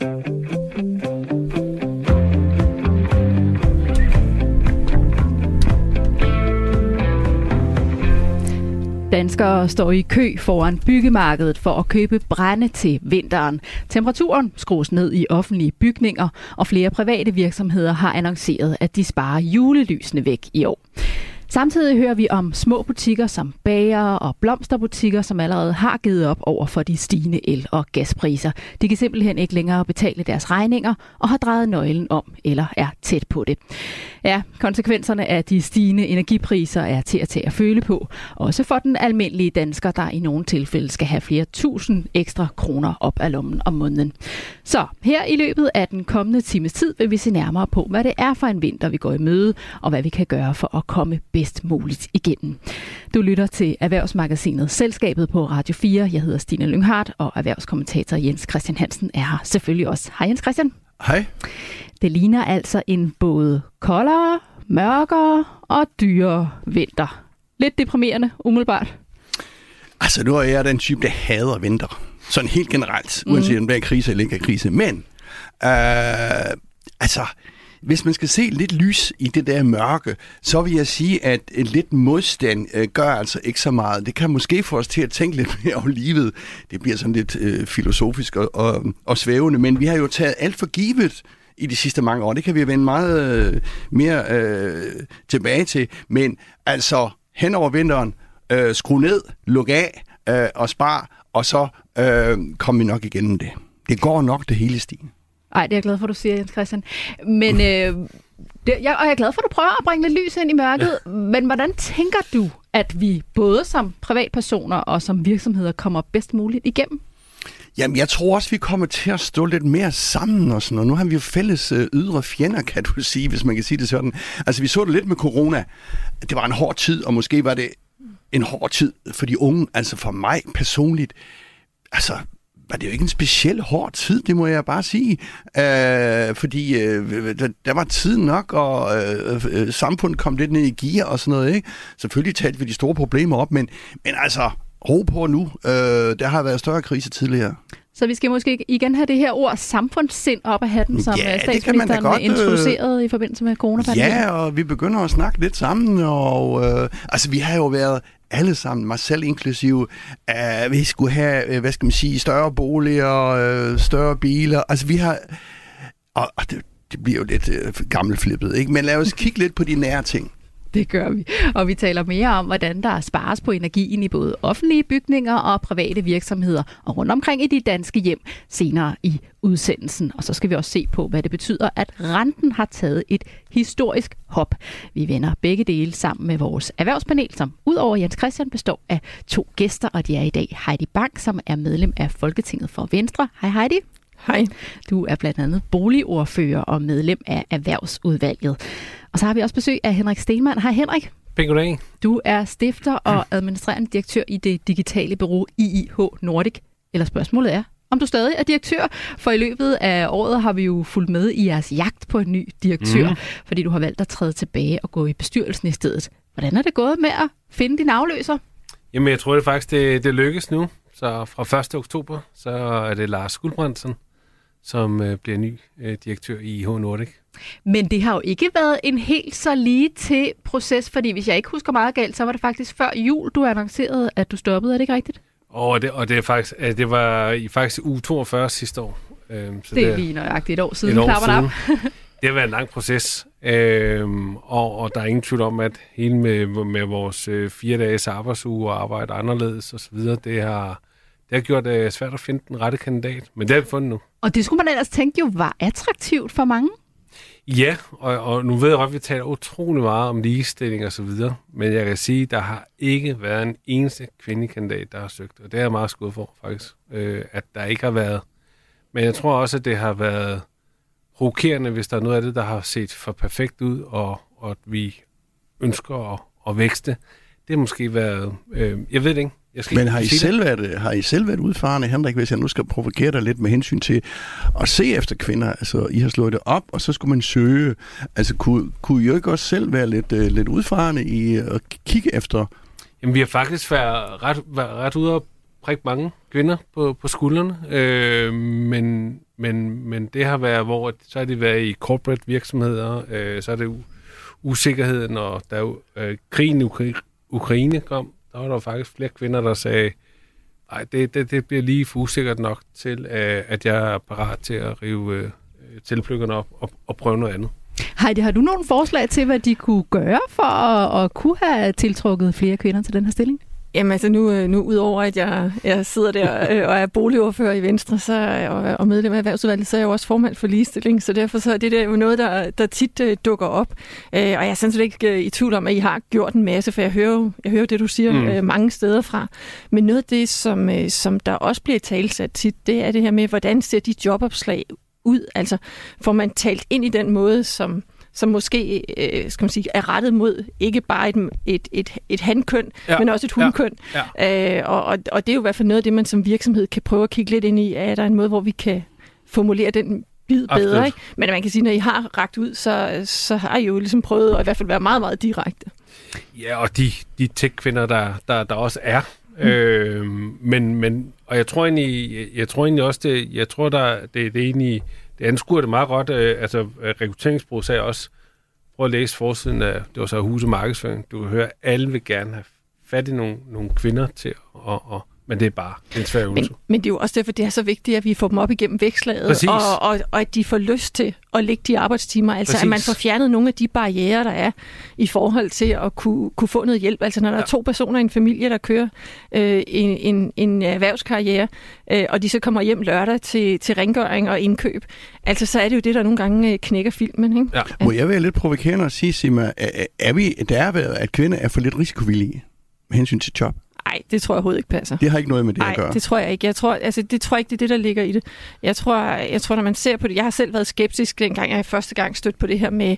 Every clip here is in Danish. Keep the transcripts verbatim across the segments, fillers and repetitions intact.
Danskere står i kø foran byggemarkedet for at købe brænde til vinteren. Temperaturen skrues ned i offentlige bygninger, og flere private virksomheder har annonceret, at de sparer julelysene væk i år. Samtidig hører vi om små butikker som bager og blomsterbutikker, som allerede har givet op over for de stigende el- og gaspriser. De kan simpelthen ikke længere betale deres regninger og har drejet nøglen om eller er tæt på det. Ja, konsekvenserne af de stigende energipriser er til at tage at føle på. Også for den almindelige dansker, der i nogle tilfælde skal have flere tusind ekstra kroner op af lommen om måneden. Så her i løbet af den kommende times tid vil vi se nærmere på, hvad det er for en vinter, vi går i møde, og hvad vi kan gøre for at komme bedst muligt igennem. Du lytter til Erhvervsmagasinet Selskabet på Radio fire. Jeg hedder Stine Lynghardt, og erhvervskommentator Jens Christian Hansen er her selvfølgelig også. Hej Jens Christian. Hej. Det ligner altså en både koldere, mørkere og dyrere vinter. Lidt deprimerende, umiddelbart. Altså nu er jeg den type, der hader vinter. Sådan helt generelt, uanset om det er krise eller ikke er krise. Men, øh, altså... Hvis man skal se lidt lys i det der mørke, så vil jeg sige, at lidt modstand gør altså ikke så meget. Det kan måske få os til at tænke lidt mere om livet. Det bliver sådan lidt øh, filosofisk og, og, og svævende, men vi har jo taget alt for givet i de sidste mange år. Det kan vi vende meget øh, mere øh, tilbage til. Men altså hen over vinteren, øh, skru ned, luk af øh, og spar, og så øh, kommer vi nok igennem det. Det går nok det hele, Stine. Ej, det er jeg glad for, du siger, Jens Christian. Men, øh, det, jeg, og jeg er glad for, at du prøver at bringe lidt lys ind i mørket. Ja. Men hvordan tænker du, at vi både som privatpersoner og som virksomheder kommer bedst muligt igennem? Jamen, jeg tror også, vi kommer til at stå lidt mere sammen og sådan noget. Nu har vi jo fælles øh, ydre fjender, kan du sige, hvis man kan sige det sådan. Altså, vi så det lidt med corona. Det var en hård tid, og måske var det en hård tid for de unge. Altså, for mig personligt, altså... var det jo ikke en speciel hård tid, det må jeg bare sige. Øh, fordi øh, der, der var tid nok, og øh, øh, samfundet kom lidt ned i gear og sådan noget, ikke? Selvfølgelig talte vi de store problemer op, men, men altså, ro på nu. Øh, der har været større krise tidligere. Så vi skal måske igen have det her ord samfundssind op af hatten, som ja, statsministeren introducerede øh... i forbindelse med coronapandemien. Ja, og vi begynder at snakke lidt sammen, og øh, altså, vi har jo været... alle sammen, mig selv inklusive, at vi skulle have, hvad skal man sige, større boliger, større biler. Altså vi har... Og det, det bliver jo lidt gammelflippet, ikke? Men lad os kigge lidt på de nære ting. Det gør vi. Og vi taler mere om, hvordan der spares på energien i både offentlige bygninger og private virksomheder og rundt omkring i de danske hjem senere i udsendelsen. Og så skal vi også se på, hvad det betyder, at renten har taget et historisk hop. Vi vender begge dele sammen med vores erhvervspanel, som udover Jens Christian består af to gæster, og de er i dag Heidi Bang, som er medlem af Folketinget for Venstre. Hej Heidi. Hej. Du er blandt andet boligordfører og medlem af Erhvervsudvalget. Og så har vi også besøg af Henrik Stenmann. Hej Henrik. Goddag. Du er stifter og administrerende direktør i det digitale bureau I I H Nordic. Eller spørgsmålet er, om du stadig er direktør? For i løbet af året har vi jo fulgt med i jeres jagt på en ny direktør, mm. fordi du har valgt at træde tilbage og gå i bestyrelsen i stedet. Hvordan er det gået med at finde din afløser? Jamen jeg tror det faktisk, det, det lykkes nu. Så fra første oktober, så er det Lars Skuldbrandsen, som øh, bliver ny øh, direktør i I I H Nordic. Men det har jo ikke været en helt så lige til proces, fordi hvis jeg ikke husker meget galt, så var det faktisk før jul, du annoncerede, at du stoppede. Er det ikke rigtigt? Og det, og det, er faktisk, det var i faktisk uge toogfyrre sidste år. Øhm, så det, det er lige nøjagtigt et år siden, vi klapper op. Det har været en lang proces, øhm, og, og der er ingen tvivl om, at hele med, med vores øh, fire dages arbejdsuge og arbejde anderledes osv., det har... Det har gjort det svært at finde den rette kandidat, men det har vi fundet nu. Og det skulle man ellers tænke jo var attraktivt for mange. Ja, og, og nu ved jeg godt, at vi taler utrolig meget om ligestilling og så videre, men jeg kan sige, at der har ikke været en eneste kvindelig kandidat, der har søgt, og det er jeg meget skudt for faktisk, øh, at der ikke har været. Men jeg tror også, at det har været provokerende, hvis der er noget af det, der har set for perfekt ud, og, og at vi ønsker at, at vækste. Det har måske været, øh, jeg ved det ikke. Men har I, selv været, har I selv været udfarende, Henrik, hvis jeg nu skal provokere dig lidt med hensyn til at se efter kvinder? Altså, I har slået det op, og så skulle man søge. Altså, kunne, kunne I jo ikke også selv være lidt, uh, lidt udfarende i at kigge efter? Jamen, vi har faktisk været ret, været ret ude at prik mange kvinder på, på skuldrene, øh, men, men, men det har været, hvor så har det været i corporate virksomheder, øh, så er det u- usikkerheden, og da øh, krigen i Ukra- Ukraine kom, der var der faktisk flere kvinder, der sagde, nej, det, det, det bliver lige for usikkert nok til, øh, at jeg er parat til at rive øh, tilflykkerne op og, og prøve noget andet. Heidi, har du nogle forslag til, hvad de kunne gøre for at, at kunne have tiltrukket flere kvinder til den her stilling? Jamen altså nu, nu udover at jeg, jeg sidder der og er boligordfører i Venstre så, og, og medlem af erhvervsudvalget, så er jeg jo også formand for ligestilling, så derfor så er det der jo noget, der, der tit uh, dukker op. Uh, og jeg er sådan set ikke uh, i tvivl om, at I har gjort en masse, for jeg hører jo jeg hører det, du siger mm. uh, mange steder fra. Men noget af det, som, uh, som der også bliver talsat tit, det er det her med, hvordan ser de jobopslag ud? Altså får man talt ind i den måde, som... som måske skal man sige, er rettet mod ikke bare et, et, et, et hankøn, ja, men også et hunkøn. Ja, ja. Øh, og, og det er jo i hvert fald noget af det, man som virksomhed kan prøve at kigge lidt ind i. Er der en måde, hvor vi kan formulere den bid bedre? Ikke? Men man kan sige, når I har rakt ud, så, så har I jo ligesom prøvet at i hvert fald være meget, meget direkte. Ja, og de, de tech-kvinder, der, der, der også er. Mm. Øh, men, men, og jeg tror egentlig, jeg tror egentlig også, det, jeg tror, der, det, det er egentlig... Det anskuer det meget godt, øh, altså rekrutteringsbureauet sagde også, prøv at læse forsiden af, det var så Huse Markedsføring, du kan høre, alle vil gerne have fat i nogle, nogle kvinder til, og, og, men det er bare en svær øvelse. Men, men det er jo også derfor, det er så vigtigt, at vi får dem op igennem vækslaget, og, og, og at de får lyst til at lægge de arbejdstimer, altså Præcis. At man får fjernet nogle af de barrierer, der er i forhold til at kunne, kunne få noget hjælp. Altså når der ja. er to personer i en familie, der kører øh, en, en, en erhvervskarriere, øh, og de så kommer hjem lørdag til, til rengøring og indkøb, altså så er det jo det, der nogle gange knækker filmen. Ikke? Ja. Må jeg være lidt provokerende og sige, Simma, er vi der ved, at kvinder er for lidt risikovillige med hensyn til job? Nej, det tror jeg overhovedet ikke passer. Det har ikke noget med det Ej, at gøre. Nej, det tror jeg ikke. Jeg tror, altså, det tror jeg ikke, det er det, der ligger i det. Jeg tror, jeg tror, når man ser på det... Jeg har selv været skeptisk, dengang jeg første gang stødte på det her med, øh,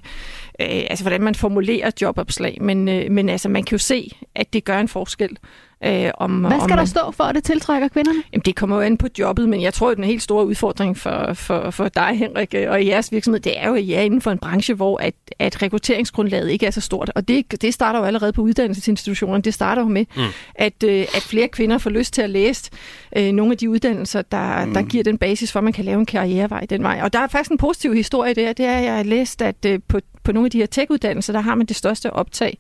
altså, hvordan man formulerer jobopslag. Men, øh, men altså, man kan jo se, at det gør en forskel. Øh, om, Hvad skal om, der man... stå for, at det tiltrækker kvinderne? Jamen, det kommer jo an på jobbet, men jeg tror, at den helt store udfordring for, for, for dig, Henrik, og jeres virksomhed, det er jo, at I er inden for en branche, hvor at, at rekrutteringsgrundlaget ikke er så stort. Og det, det starter jo allerede på uddannelsesinstitutionerne. Det starter jo med, mm. at, at flere kvinder får lyst til at læse øh, nogle af de uddannelser, der, mm. der giver den basis for, at man kan lave en karrierevej den vej. Og der er faktisk en positiv historie der. Det er, at jeg har læst, at øh, på, på nogle af de her tech-uddannelser, der har man det største optag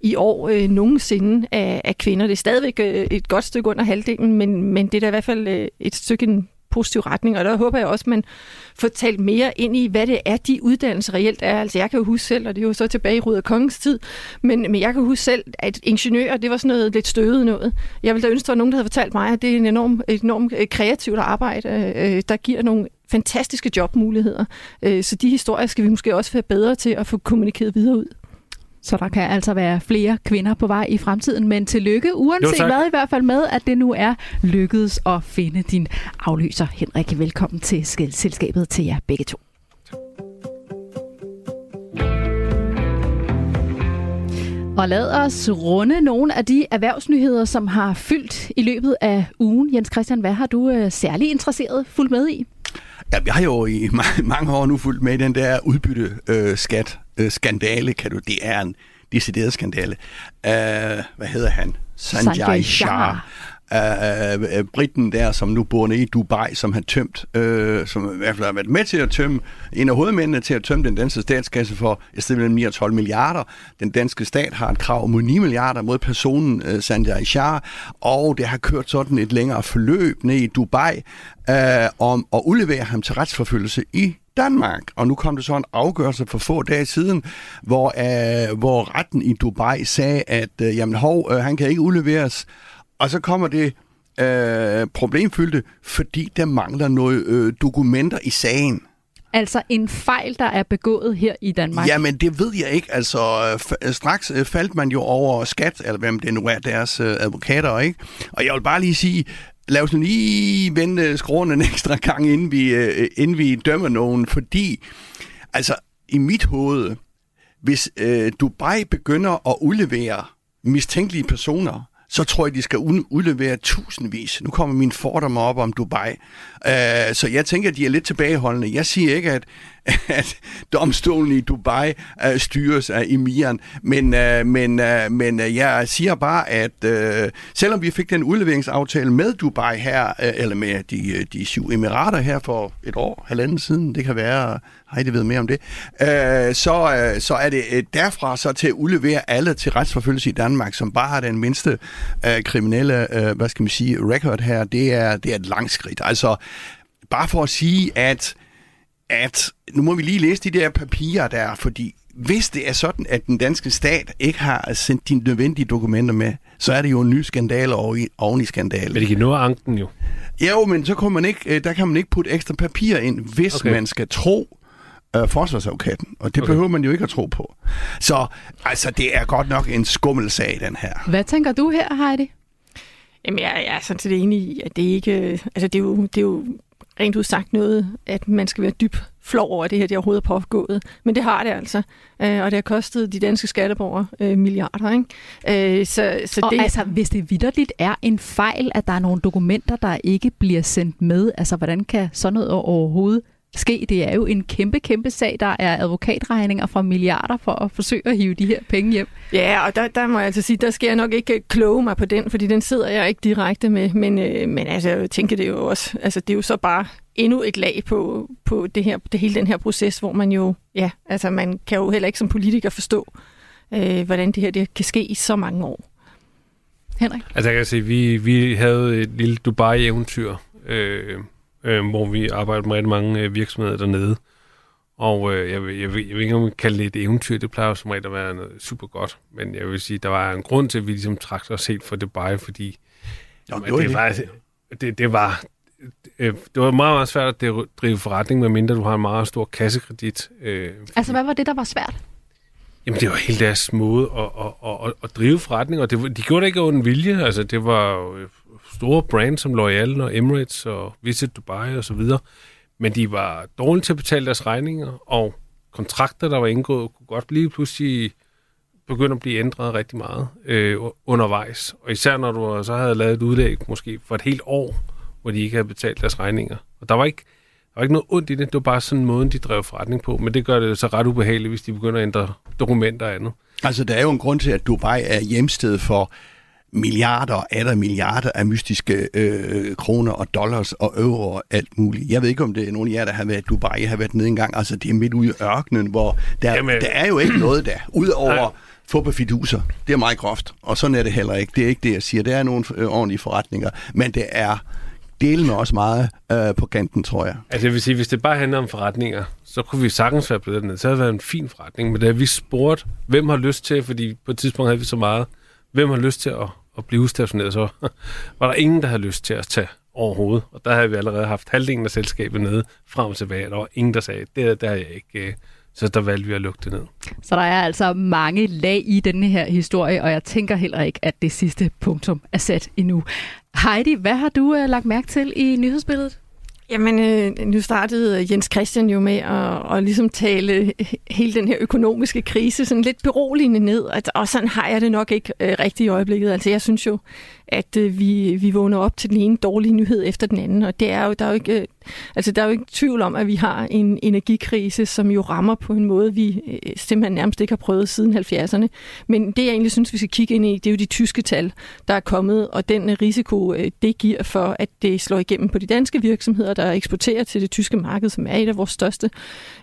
i år øh, nogensinde af, af kvinder. Det er stadigvæk øh, et godt stykke under halvdelen, men, men det er da i hvert fald øh, et stykke i en positiv retning, og der håber jeg også, at man får talt mere ind i, hvad det er, de uddannelser reelt er. Altså jeg kan jo huske selv, og det er jo så tilbage i Rud og Kongens tid, men, men jeg kan huske selv, at ingeniører, det var sådan noget lidt støvet noget. Jeg ville da ønske, at nogen, der havde fortalt mig, at det er en enorm, et enormt kreativt arbejde, øh, der giver nogle fantastiske jobmuligheder. Øh, så de historier skal vi måske også være bedre til at få kommunikeret videre ud. Så der kan altså være flere kvinder på vej i fremtiden, men tillykke, uanset jo, hvad, i hvert fald med, at det nu er lykkedes at finde din afløser. Henrik, velkommen til Skældselskabet til jer begge to. Og lad os runde nogle af de erhvervsnyheder, som har fyldt i løbet af ugen. Jens Christian, hvad har du særlig interesseret fulgt med i? Jamen, jeg har jo i mange år nu fulgt med i den der udbytteskat. Skandale, kan du, det er en decideret skandale. Uh, hvad hedder han? Sanjay, Sanjay Shah. Uh, uh, Briten der, som nu bor nede i Dubai, som har tømt, uh, som i hvert fald har været med til at tømme, en af hovedmændene til at tømme den danske statskasse for et sted mellem ni og tolv milliarder. Den danske stat har et krav mod ni milliarder mod personen uh, Sanjay Shah, og det har kørt sådan et længere forløb nede i Dubai uh, om at udlevere ham til retsforfølgelse i Danmark, og nu kom det så en afgørelse for få dage siden, hvor, øh, hvor retten i Dubai sagde, at øh, jamen, hov, øh, han kan ikke udleveres, og så kommer det øh, problemfyldte, fordi der mangler noget øh, dokumenter i sagen. Altså en fejl, der er begået her i Danmark? Jamen, det ved jeg ikke. Altså, f- straks faldt man jo over skat, eller hvem det nu er, deres øh, advokater, ikke? Og jeg vil bare lige sige, lad os lige vende skruerne en ekstra gang, inden vi, øh, inden vi dømmer nogen, fordi altså i mit hoved, hvis øh, Dubai begynder at udlevere mistænkelige personer, så tror jeg, de skal udlevere tusindvis. Nu kommer mine fordomme op om Dubai. Øh, så jeg tænker, at de er lidt tilbageholdende. Jeg siger ikke, at, at domstolen i Dubai øh, styres af emiren. Men, øh, men, øh, men jeg siger bare, at øh, selvom vi fik den udleveringsaftale med Dubai her, øh, eller med de, de syv emirater her for et år, halvanden siden, det kan være, hej, det ved mere om det, øh, så, øh, så er det derfra så til at udlevere alle til retsforfølgelse i Danmark, som bare har den mindste øh, kriminelle, øh, hvad skal man sige, record her, det er, det er et langt skridt. Altså, bare for at sige, at, at nu må vi lige læse de der papirer der, fordi hvis det er sådan, at den danske stat ikke har sendt de nødvendige dokumenter med, så er det jo en ny skandale oven i skandalen. Men det kan nå anken jo. Ja, jo, men så kan man ikke, der kan man ikke putte ekstra papir ind, hvis okay. man skal tro øh, forsvarsafkatten, og det okay. behøver man jo ikke at tro på. Så altså, det er godt nok en skummel sag, den her. Hvad tænker du her, Heidi? Jamen, jeg er sådan set enig i, at det ikke... Altså, det er jo, det er jo rent udsagt noget, at man skal være dybt flov over det her, det overhovedet er pågået. Men det har det altså. Øh, og det har kostet de danske skatteborgere øh, milliarder, ikke? Øh, så, så og det... altså, hvis det vitterligt er en fejl, at der er nogle dokumenter, der ikke bliver sendt med, altså, hvordan kan sådan noget overhovedet ske? Det er jo en kæmpe, kæmpe sag. Der er advokatregninger fra milliarder for at forsøge at hive de her penge hjem. Ja, og der, der må jeg altså sige, der skal jeg nok ikke kloge mig på den, fordi den sidder jeg ikke direkte med. Men, øh, men altså, jeg tænker det jo også. Altså, det er jo så bare endnu et lag på, på det her, det hele den her proces, hvor man jo, ja, altså man kan jo heller ikke som politiker forstå, øh, hvordan det her det kan ske i så mange år. Henrik? Altså, jeg kan sige, vi, vi havde et lille Dubai-eventyr, øh, Øh, hvor vi arbejder med ret mange øh, virksomheder dernede. Og øh, jeg, jeg, jeg, jeg ved ikke, om man kalder det et eventyr. Det plejer jo som regel at være noget super godt. Men jeg vil sige, der var en grund til, at vi ligesom trak os helt fra Dubai, fordi Nå, jamen, det, det. Var, det, det, var, øh, det var meget, meget svært at drive forretning, medmindre du har en meget stor kassekredit. Øh, altså, hvad var det, der var svært? Jamen, det var helt deres måde at, at, at, at, at drive forretning, og det, de gjorde det ikke uden vilje. Altså, det var... Øh, store brands som L'Oreal og Emirates og Visit Dubai og så videre, men de var dårligt til at betale deres regninger, og kontrakter, der var indgået, kunne godt lige pludselig begynde at blive ændret rigtig meget øh, undervejs. Og især når du så havde lavet et udlæg måske for et helt år, hvor de ikke havde betalt deres regninger. Og der var ikke, der var ikke noget ondt i det, det var bare sådan en måde, de drev forretning på, men det gør det så ret ubehageligt, hvis de begynder at ændre dokumenter og andet. Altså, der er jo en grund til, at Dubai er hjemsted for milliarder og atter milliarder af mystiske øh, kroner og dollars og euro og alt muligt. Jeg ved ikke, om det er nogen af jer, der har været i Dubai. Jeg har været nede engang. Altså, det er midt ude i ørkenen, hvor der, Jamen, der er jo ikke noget der. Udover fup-fiduser. Det er meget groft. Og sådan er det heller ikke. Det er ikke det, jeg siger. Der er nogle øh, ordentlige forretninger. Men det er delen også meget øh, på kanten, tror jeg. Altså, jeg vil sige, hvis det bare handler om forretninger, så kunne vi sagtens være blevet dernede. Så havde det været en fin forretning. Men da vi spurgte, hvem har lyst til, fordi på et tidspunkt havde vi så meget, hvem har lyst til at og blive udstationeret, så var der ingen, der havde lyst til at tage overhovedet. Og der havde vi allerede haft halvdelen af selskabet nede frem og tilbage. Der var ingen, der sagde, det der er jeg ikke. Så der valgte vi at lukke det ned. Så der er altså mange lag i denne her historie, og jeg tænker heller ikke, at det sidste punktum er sat endnu. Heidi, hvad har du øh, lagt mærke til i nyhedsbilledet? Jamen, øh, nu startede Jens Christian jo med at, at ligesom tale hele den her økonomiske krise sådan lidt beroligende ned, at, og sådan har jeg det nok ikke øh, rigtigt i øjeblikket. Altså, jeg synes jo, at øh, vi, vi vågner op til den ene dårlige nyhed efter den anden, og det er jo, der er jo ikke, øh, altså, der er jo ikke tvivl om, at vi har en energikrise, som jo rammer på en måde, vi øh, simpelthen nærmest ikke har prøvet siden halvfjerdserne. Men det, jeg egentlig synes, vi skal kigge ind i, det er jo de tyske tal, der er kommet, og den øh, risiko, øh, det giver for, at det slår igennem på de danske virksomheder, der eksporterer til det tyske marked, som er et af vores største,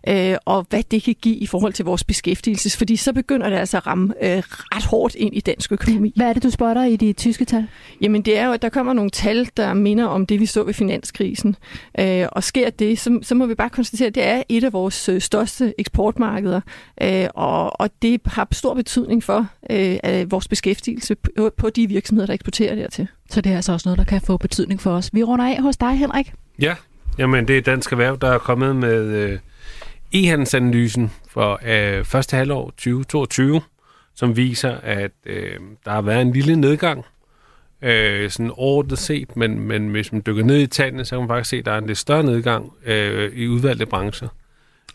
øh, og hvad det kan give i forhold til vores beskæftigelse, fordi så begynder det altså at ramme øh, ret hårdt ind i dansk økonomi. Hvad er det, du spotter i de tyske tal? Jamen, det er jo, at der kommer nogle tal, der minder om det, vi så ved finanskrisen, øh, og sker det, så, så må vi bare konstatere, at det er et af vores største eksportmarkeder, øh, og, og det har stor betydning for øh, vores beskæftigelse på, på de virksomheder, der eksporterer dertil. Så det er altså også noget, der kan få betydning for os. Vi runder af hos dig, Henrik. Ja, jamen det er Dansk Erhverv, der er kommet med øh, e-handelsanalysen for øh, første halvår tyve toogtyve, som viser, at øh, der har været en lille nedgang, øh, sådan ordentligt set, men, men hvis man dykker ned i tallene, så kan man faktisk se, at der er en lidt større nedgang øh, i udvalgte brancher.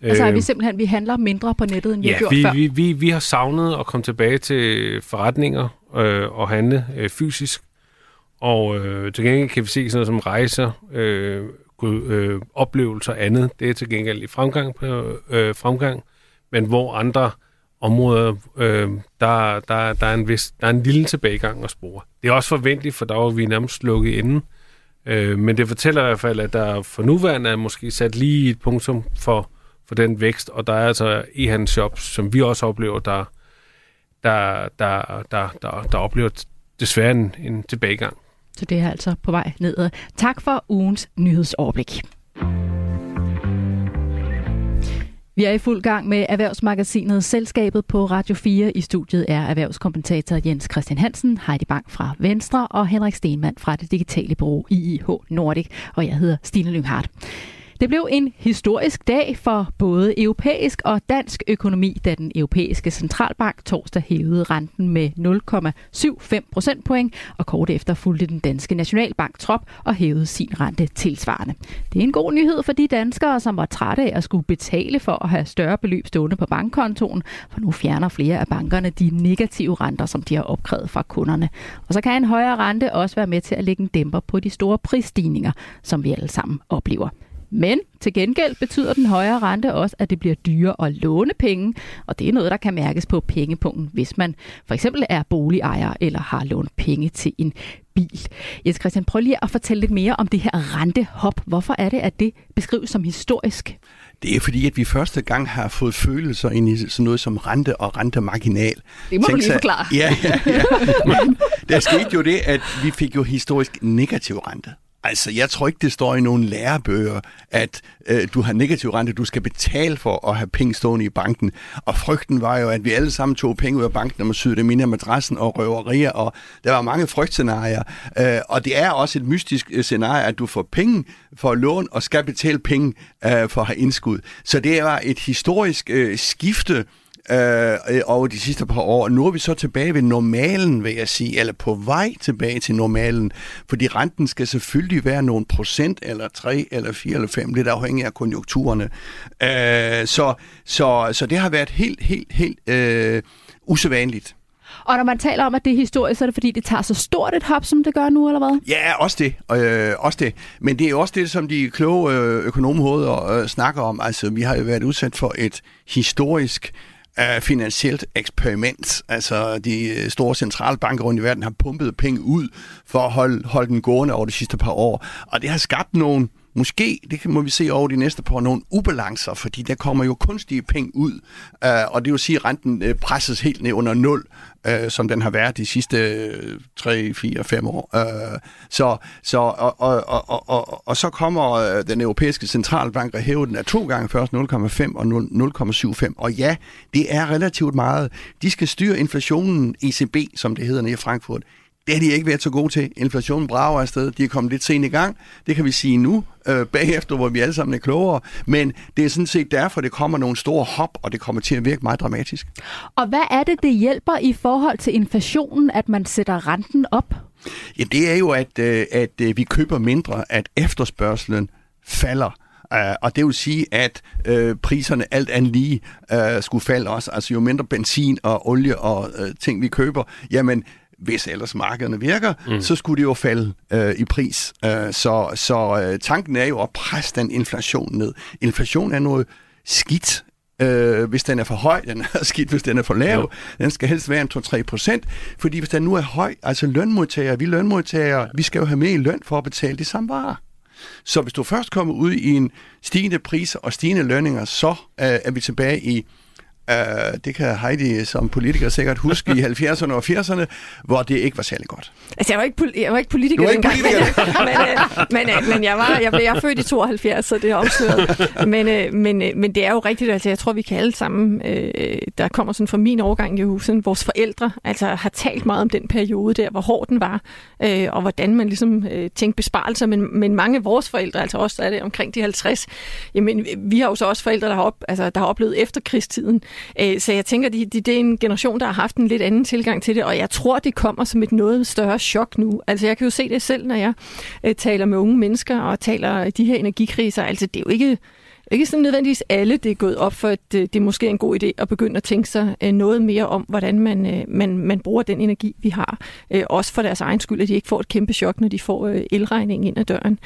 Altså er vi simpelthen, vi handler mindre på nettet, end vi ja, har gjort vi, før? Ja, vi, vi, vi har savnet at komme tilbage til forretninger øh, og handle øh, fysisk. Og øh, til gengæld kan vi se sådan noget som rejser, øh, øh, oplevelser og andet. Det er til gengæld i fremgang, øh, fremgang men hvor andre områder, øh, der, der, der, er en vis, der er en lille tilbagegang at spore. Det er også forventeligt, for der var vi nærmest lukket inden. Øh, men det fortæller i hvert fald, at der for nuværende er måske sat lige et punktum for, for den vækst, og der er altså e-handelshops, som vi også oplever, der, der, der, der, der, der oplever desværre en, en tilbagegang. Så det er altså på vej nedad. Tak for ugens nyhedsoverblik. Vi er i fuld gang med erhvervsmagasinet Selskabet på Radio fire. I studiet er erhvervskommentator Jens Christian Hansen, Heidi Bang fra Venstre og Henrik Stenmann fra det digitale bureau I I H Nordic. Og jeg hedder Stine Lynghardt. Det blev en historisk dag for både europæisk og dansk økonomi, da den europæiske centralbank torsdag hævede renten med nul komma syvoghalvfems procentpoint, og kort efter fulgte den danske nationalbank trop og hævede sin rente tilsvarende. Det er en god nyhed for de danskere, som var trætte af at skulle betale for at have større beløb stående på bankkontoen, for nu fjerner flere af bankerne de negative renter, som de har opkrævet fra kunderne. Og så kan en højere rente også være med til at lægge en dæmper på de store prisstigninger, som vi alle sammen oplever. Men til gengæld betyder den højere rente også, at det bliver dyrere at låne penge, og det er noget, der kan mærkes på pengepunkten, hvis man for eksempel er boligejer eller har lånt penge til en bil. Jens Christian, prøv lige at fortælle lidt mere om det her rentehop. Hvorfor er det, at det beskrives som historisk? Det er fordi, at vi første gang har fået følelser ind i sådan noget som rente og rentemarginal. Det må Tænk du lige forklare. Sig, ja, ja, ja. Men der skete jo det, at vi fik jo historisk negativ rente. Altså, jeg tror ikke, det står i nogen lærebøger, at øh, du har negativ rente, du skal betale for at have penge stående i banken. Og frygten var jo, at vi alle sammen tog penge ud af banken, og man syede dem ind af madrassen og røverier, og der var mange frygtscenarier. Øh, og det er også et mystisk scenarie, at du får penge for lån og skal betale penge øh, for at have indskud. Så det var et historisk øh, skifte Øh, over de sidste par år. Nu er vi så tilbage ved normalen, vil jeg sige, eller på vej tilbage til normalen, fordi renten skal selvfølgelig være nogle procent, eller tre, eller fire, eller fem, lidt afhængig af konjunkturerne. Øh, så, så, så det har været helt, helt, helt øh, usædvanligt. Og når man taler om, at det er historisk, så er det fordi, det tager så stort et hop, som det gør nu, eller hvad? Ja, også det. Øh, også det. Men det er også det, som de kloge økonomhoveder øh, snakker om. Altså, vi har jo været udsat for et historisk finansielt eksperiment. Altså, de store centralbanker rundt i verden har pumpet penge ud for at holde, holde den gående over de sidste par år. Og det har skabt nogle, måske, det må vi se over de næste par år, nogle ubalancer, fordi der kommer jo kunstige penge ud. Og det vil sige, at renten presses helt ned under nul, som den har været de sidste tre, fire, fem år. Så, så, og, og, og, og, og, og så kommer den europæiske centralbank og hæver den af to gange først nul komma fem og nul komma syvoghalvfems. Og ja, det er relativt meget. De skal styre inflationen, E C B, som det hedder nede i Frankfurt. Det har de ikke været så gode til. Inflationen brager afsted. De er kommet lidt sent i gang. Det kan vi sige nu, øh, bagefter, hvor vi alle sammen er klogere. Men det er sådan set derfor, det kommer nogle store hop, og det kommer til at virke meget dramatisk. Og hvad er det, det hjælper i forhold til inflationen, at man sætter renten op? Ja, det er jo, at, øh, at øh, vi køber mindre, at efterspørgselen falder. Uh, og det vil sige, at uh, priserne alt andet lige uh, skulle falde også. Altså jo mindre benzin og olie og uh, ting, vi køber, jamen hvis ellers markederne virker, mm. så skulle det jo falde øh, i pris. Øh, så så øh, tanken er jo at presse den inflation ned. Inflation er noget skidt, øh, hvis den er for høj. Den er skidt, hvis den er for lav. Ja. Den skal helst være en to til tre procent, fordi hvis den nu er høj, altså lønmodtagere, vi lønmodtagere, vi skal jo have mere i løn for at betale de samme varer. Så hvis du først kommer ud i en stigende pris og stigende lønninger, så øh, er vi tilbage i Uh, det kan Heidi som politiker sikkert huske i halvfjerdserne og firserne, hvor det ikke var særlig godt. Altså, jeg var ikke, poli- jeg var ikke politiker var ikke dengang, politiker. men, men, men jeg, var, jeg, blev, jeg er født i tooghalvfjerds, så det er omsløret. Men, men, men det er jo rigtigt, altså jeg tror, vi kan alle sammen, øh, der kommer sådan fra min overgang i huset, vores forældre altså, har talt meget om den periode der, hvor hård den var, øh, og hvordan man ligesom øh, tænkte besparelser, men, men mange af vores forældre, altså også er det omkring de halvtreds, jamen vi har jo så også forældre, der har, op, altså, der har oplevet efterkrigstiden. Så jeg tænker, det de, de er en generation, der har haft en lidt anden tilgang til det, og jeg tror, det kommer som et noget større chok nu. Altså, jeg kan jo se det selv, når jeg øh, taler med unge mennesker og taler de her energikriser. Altså, det er jo ikke ikke sådan nødvendigvis alle, det er gået op for, at det er måske en god idé at begynde at tænke sig noget mere om, hvordan man, man, man bruger den energi, vi har. Også for deres egen skyld, at de ikke får et kæmpe chok, når de får elregningen ind ad døren.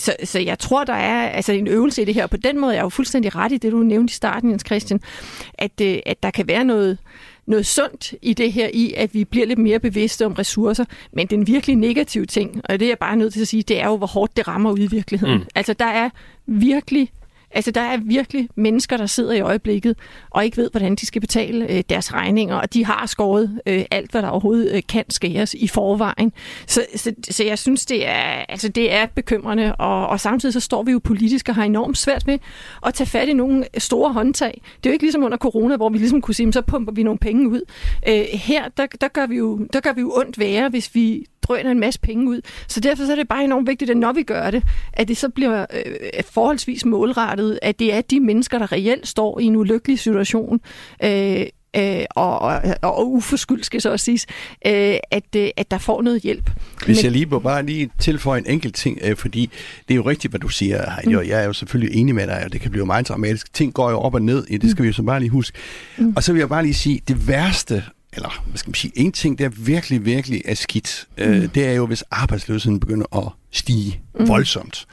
Så, så jeg tror, der er altså en øvelse i det her. På den måde er jeg jo fuldstændig ret i det, du nævnte i starten, Jens Christian, at, at der kan være noget... noget sundt i det her i, at vi bliver lidt mere bevidste om ressourcer, men den virkelig negative ting, og det er jeg bare nødt til at sige, det er jo, hvor hårdt det rammer ude i virkeligheden. Mm. Altså, der er virkelig Altså, der er virkelig mennesker, der sidder i øjeblikket og ikke ved, hvordan de skal betale øh, deres regninger, og de har skåret øh, alt, hvad der overhovedet øh, kan skæres i forvejen. Så, så, så jeg synes, det er, altså, det er bekymrende, og, og samtidig så står vi jo politisk og har enormt svært med at tage fat i nogle store håndtag. Det er jo ikke ligesom under corona, hvor vi ligesom kunne sige, så pumper vi nogle penge ud. Øh, her, der, der, gør vi jo, der gør vi jo ondt værre, hvis vi drøner en masse penge ud. Så derfor så er det bare enormt vigtigt, at når vi gør det, at det så bliver øh, forholdsvis målrettet, at det er de mennesker, der reelt står i en ulykkelig situation, øh, øh, og, og, og uforskyldt skal så også siges, øh, at, øh, at der får noget hjælp. Hvis Men... jeg lige må bare lige tilføje en enkelt ting, øh, fordi det er jo rigtigt, hvad du siger, Heidi, mm. og jeg er jo selvfølgelig enig med dig, og det kan blive meget dramatisk. Ting går jo op og ned, ja, det skal mm. vi jo så bare lige huske. Mm. Og så vil jeg bare lige sige, det værste, eller hvad skal man sige, en ting, der virkelig, virkelig er skidt, øh, mm. det er jo, hvis arbejdsløsheden begynder at stige mm. voldsomt.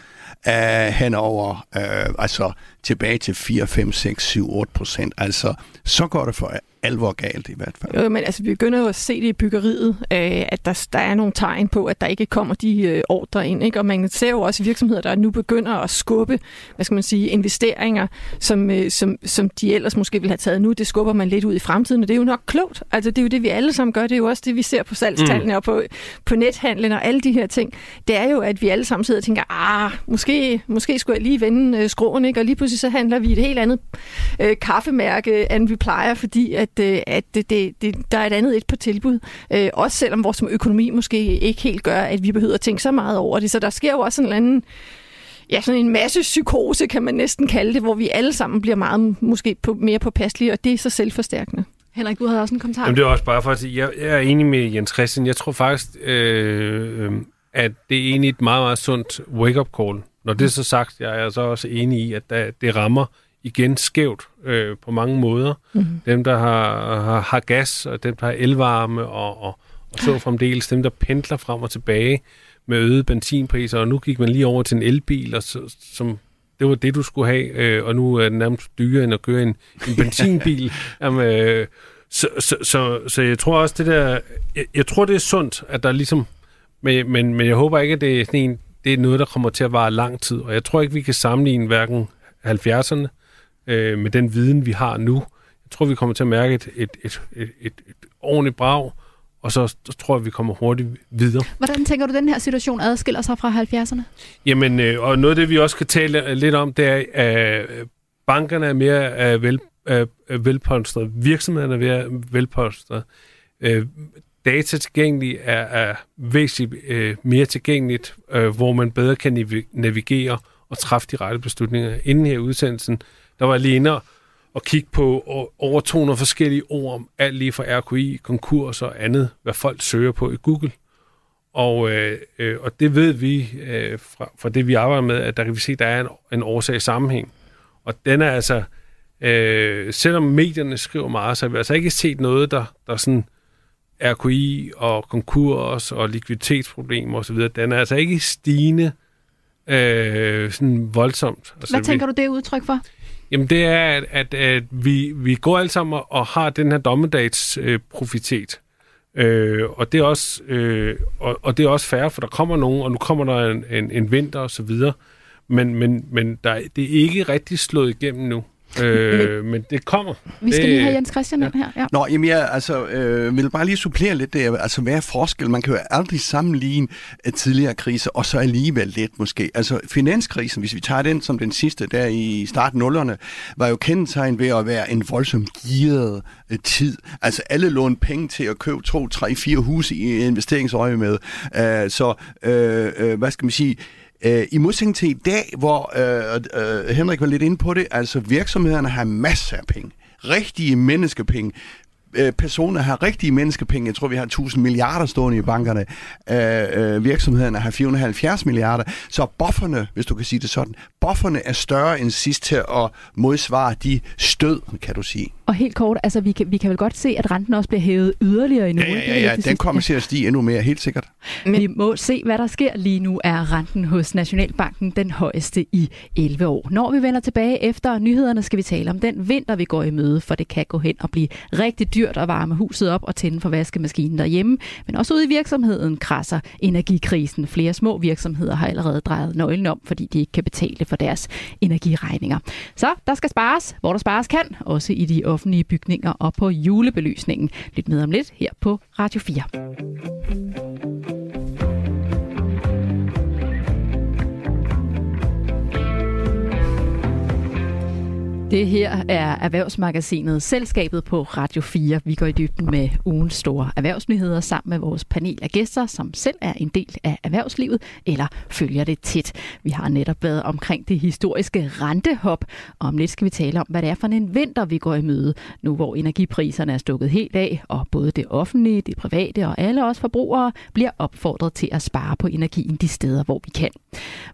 Uh, henover, uh, altså tilbage til fire, fem, seks, syv, otte procent. Altså, så går det for alvor galt i hvert fald. Jo, men altså, vi begynder jo at se det i byggeriet, øh, at der, der er nogle tegn på, at der ikke kommer de øh, ordre ind, ikke? Og man ser jo også virksomheder, der nu begynder at skubbe, hvad skal man sige, investeringer, som, øh, som, som de ellers måske ville have taget nu. Det skubber man lidt ud i fremtiden, og det er jo nok klogt. Altså, det er jo det, vi alle sammen gør. Det er jo også det, vi ser på salgstallene mm. og på, på nethandlen og alle de her ting. Det er jo, at vi alle sammen sidder og tænker, ah, måske, måske skulle jeg lige vende øh, skroen, ikke? Og lige pludselig så handler vi et helt andet øh, kaffemærke, end vi plejer, fordi at at det, det, det, der er et andet et på tilbud. Øh, også selvom vores økonomi måske ikke helt gør, at vi behøver at tænke så meget over det. Så der sker jo også en eller anden, ja, sådan en masse psykose, kan man næsten kalde det, hvor vi alle sammen bliver meget måske på, mere påpasselige, og det er så selvforstærkende. Henrik, du havde også en kommentar. Jamen, det er også bare for at sige, jeg, jeg er enig med Jens Christian. Jeg tror faktisk, øh, at det er egentlig et meget, meget sundt wake-up call. Når det er så sagt, jeg er så også enig i, at der, det rammer igen skævt øh, på mange måder. Mm-hmm. Dem, der har, har, har gas, og dem, der har elvarme, og, og, og så fremdeles dem, der pendler frem og tilbage med øgede benzinpriser, og nu gik man lige over til en elbil, og så, som det var det, du skulle have, øh, og nu er det nærmest dyrere end at køre en, en benzinbil. Jamen, øh, så, så, så, så jeg tror også, det der... Jeg, jeg tror, det er sundt, at der ligesom... Men, men, men jeg håber ikke, at det er, sådan en, det er noget, der kommer til at vare lang tid, og jeg tror ikke, vi kan sammenligne hverken halvfjerdserne med den viden, vi har nu. Jeg tror, vi kommer til at mærke et, et, et, et, et ordentligt brag, og så tror jeg, vi kommer hurtigt videre. Hvordan tænker du, den her situation adskiller sig fra halvfjerdserne? Jamen, og noget af det, vi også kan tale lidt om, det er, at bankerne er mere vel, velpolstrede, virksomhederne er mere velpolstrede, data tilgængelige er, er væsentligt mere tilgængeligt, hvor man bedre kan navigere og træffe de rette beslutninger. Inden her udsendelsen, der var jeg lige inde og kigge på over to hundrede forskellige ord om alt lige fra R K I, konkurs og andet, hvad folk søger på i Google. Og, øh, øh, og det ved vi øh, fra, fra det, vi arbejder med, at der kan vi se, at der er en, en årsag sammenhæng. Og den er altså, øh, selvom medierne skriver meget, så har vi altså ikke set noget, der, der sådan R K I og konkurs og likviditetsproblemer osv., den er altså ikke stigende øh, sådan voldsomt. Altså, hvad tænker vi, du det udtryk for? Jamen det er, at, at, at vi, vi går alle sammen og har den her dommedagsprofitet. Øh, øh, og, øh, og, og det er også fair, for der kommer nogen, og nu kommer der en, en, en vinter og så videre. Men, men, men der, det er ikke rigtig slået igennem nu. Øh, men det kommer. Vi skal det, lige have Jens Christian ja. her. Ja. Nå, jamen jeg altså, øh, vil bare lige supplere lidt det. Altså, hvad er forskel? Man kan jo aldrig sammenligne tidligere kriser, og så alligevel lidt måske. Altså, finanskrisen, hvis vi tager den som den sidste der i starten nullerne, var jo kendetegn ved at være en voldsomt gearet øh, tid. Altså, alle lånte penge til at købe to, tre, fire huse i investeringsøje med. Øh, så, øh, øh, hvad skal man sige... I modsætning til i dag, hvor øh, øh, Henrik var lidt inde på det, altså virksomhederne har masser af penge, rigtige menneskepenge, personer har rigtige menneskepenge. Jeg tror, vi har tusind milliarder stående i bankerne. Øh, øh, virksomhederne har fire hundrede og halvfjerds milliarder. Så bufferne, hvis du kan sige det sådan, bufferne er større end sidst til at modsvare de stød, kan du sige. Og helt kort, altså vi kan, vi kan vel godt se, at renten også bliver hævet yderligere endnu. Ja, ja, ja, ja. Den kommer til at stige endnu mere, helt sikkert. Men vi må se, hvad der sker. Lige nu er renten hos Nationalbanken den højeste i elleve år. Når vi vender tilbage efter nyhederne, skal vi tale om den vinter, vi går i møde, for det kan gå hen og blive rigtig dyrt at varme huset op og tænde for vaskemaskinen derhjemme. Men også ude i virksomheden krasser energikrisen. Flere små virksomheder har allerede drejet nøglen om, fordi de ikke kan betale for deres energiregninger. Så der skal spares, hvor der spares kan, også i de offentlige bygninger og på julebelysningen. Lidt med om lidt her på Radio fire. Det her er erhvervsmagasinet Selskabet på Radio fire. Vi går i dybden med ugens store erhvervsnyheder sammen med vores panel af gæster, som selv er en del af erhvervslivet eller følger det tæt. Vi har netop været omkring det historiske rentehop, og om lidt skal vi tale om, hvad det er for en vinter, vi går i møde, nu hvor energipriserne er stukket helt af, og både det offentlige, det private og alle os forbrugere bliver opfordret til at spare på energien de steder, hvor vi kan.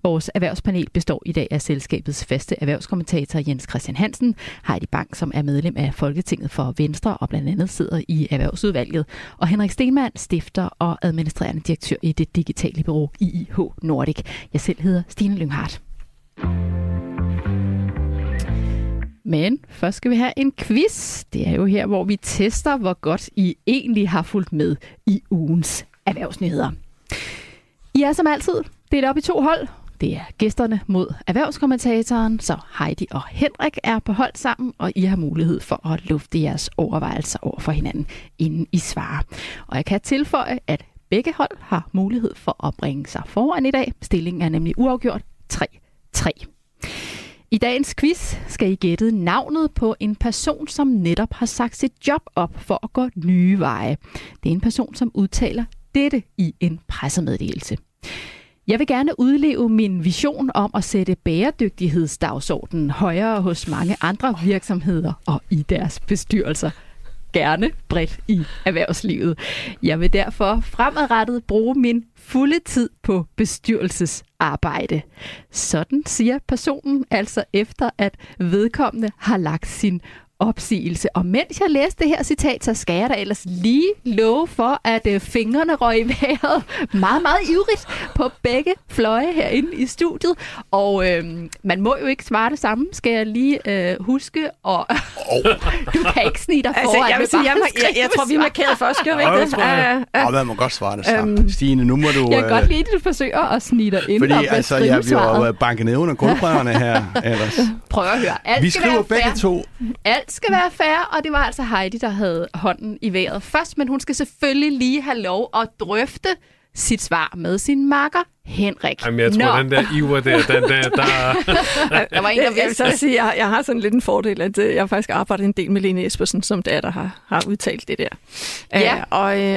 Vores erhvervspanel består i dag af selskabets faste erhvervskommentator Jens Christian Hansen, Heidi Bang, som er medlem af Folketinget for Venstre og blandt andet sidder i erhvervsudvalget, og Henrik Stenmann, stifter og administrerende direktør i det digitale bureau I I H Nordic. Jeg selv hedder Stine Lynghardt. Men først skal vi have en quiz. Det er jo her, hvor vi tester, hvor godt I egentlig har fulgt med i ugens erhvervsnyheder. I er som altid delt op i to hold. Det er gæsterne mod erhvervskommentatoren, så Heidi og Henrik er på hold sammen, og I har mulighed for at lufte jeres overvejelser over for hinanden, inden I svarer. Og jeg kan tilføje, at begge hold har mulighed for at bringe sig foran i dag. Stillingen er nemlig uafgjort tre tre. I dagens quiz skal I gætte navnet på en person, som netop har sagt sit job op for at gå nye veje. Det er en person, som udtaler dette i en pressemeddelelse. Jeg vil gerne udleve min vision om at sætte bæredygtighedsdagsordenen højere hos mange andre virksomheder og i deres bestyrelser. Gerne bredt i erhvervslivet. Jeg vil derfor fremadrettet bruge min fulde tid på bestyrelsesarbejde. Sådan siger personen altså efter, at vedkommende har lagt sin opsigelse. Og mens jeg læste det her citat, så skal jeg da ellers lige love for, at fingrene røg i vejret meget, meget ivrigt på begge fløje herinde i studiet. Og øh, man må jo ikke svare det samme, skal jeg lige øh, huske. Og du kan ikke snige dig foran. Altså, jeg, vil sige, jeg, må, jeg, jeg tror, vi markerede først. Skal vi ikke det? Ja, man må godt svare det samme. Øhm, Stine, nu må du... Jeg kan øh, godt lide, at du forsøger at snige dig ind. Fordi altså, jeg bliver banket ned under grundprøverne her ellers. Prøv at høre. Alt vi skriver begge færd. to. Alt skal være fair, og det var altså Heidi, der havde hånden i vejret først, men hun skal selvfølgelig lige have lov at drøfte sit svar med sin makker, Henrik. Jamen, jeg tror, no. den der iver der, den der, der... der var en, der jeg vil så sige, jeg, jeg har sådan lidt en fordel, at jeg faktisk arbejder en del med Lene Espersen, som det er, der har, har udtalt det der. Ja. Æ,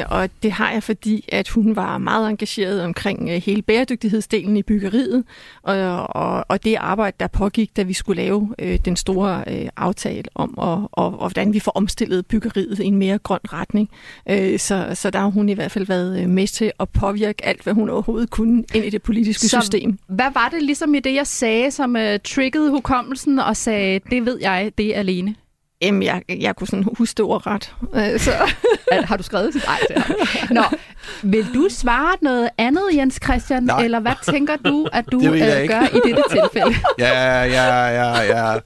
og, og det har jeg, fordi at hun var meget engageret omkring hele bæredygtighedsdelen i byggeriet, og, og, og det arbejde, der pågik, da vi skulle lave øh, den store øh, aftale om, og, og, og hvordan vi får omstillet byggeriet i en mere grøn retning. Æ, så, så der har hun i hvert fald været med til at påvirke alt, hvad hun overhovedet kunne ind i det politiske så system. Hvad var det ligesom i det, jeg sagde, som uh, triggede hukommelsen og sagde, det ved jeg, det er Lene? Jamen, jeg, jeg kunne sådan huske det ord ret. Øh, så. Har du skrevet sit ej der? Nå, vil du svare noget andet, Jens Christian? Nej. Eller hvad tænker du, at du uh, gør i dette tilfælde? Ja, ja, ja, ja.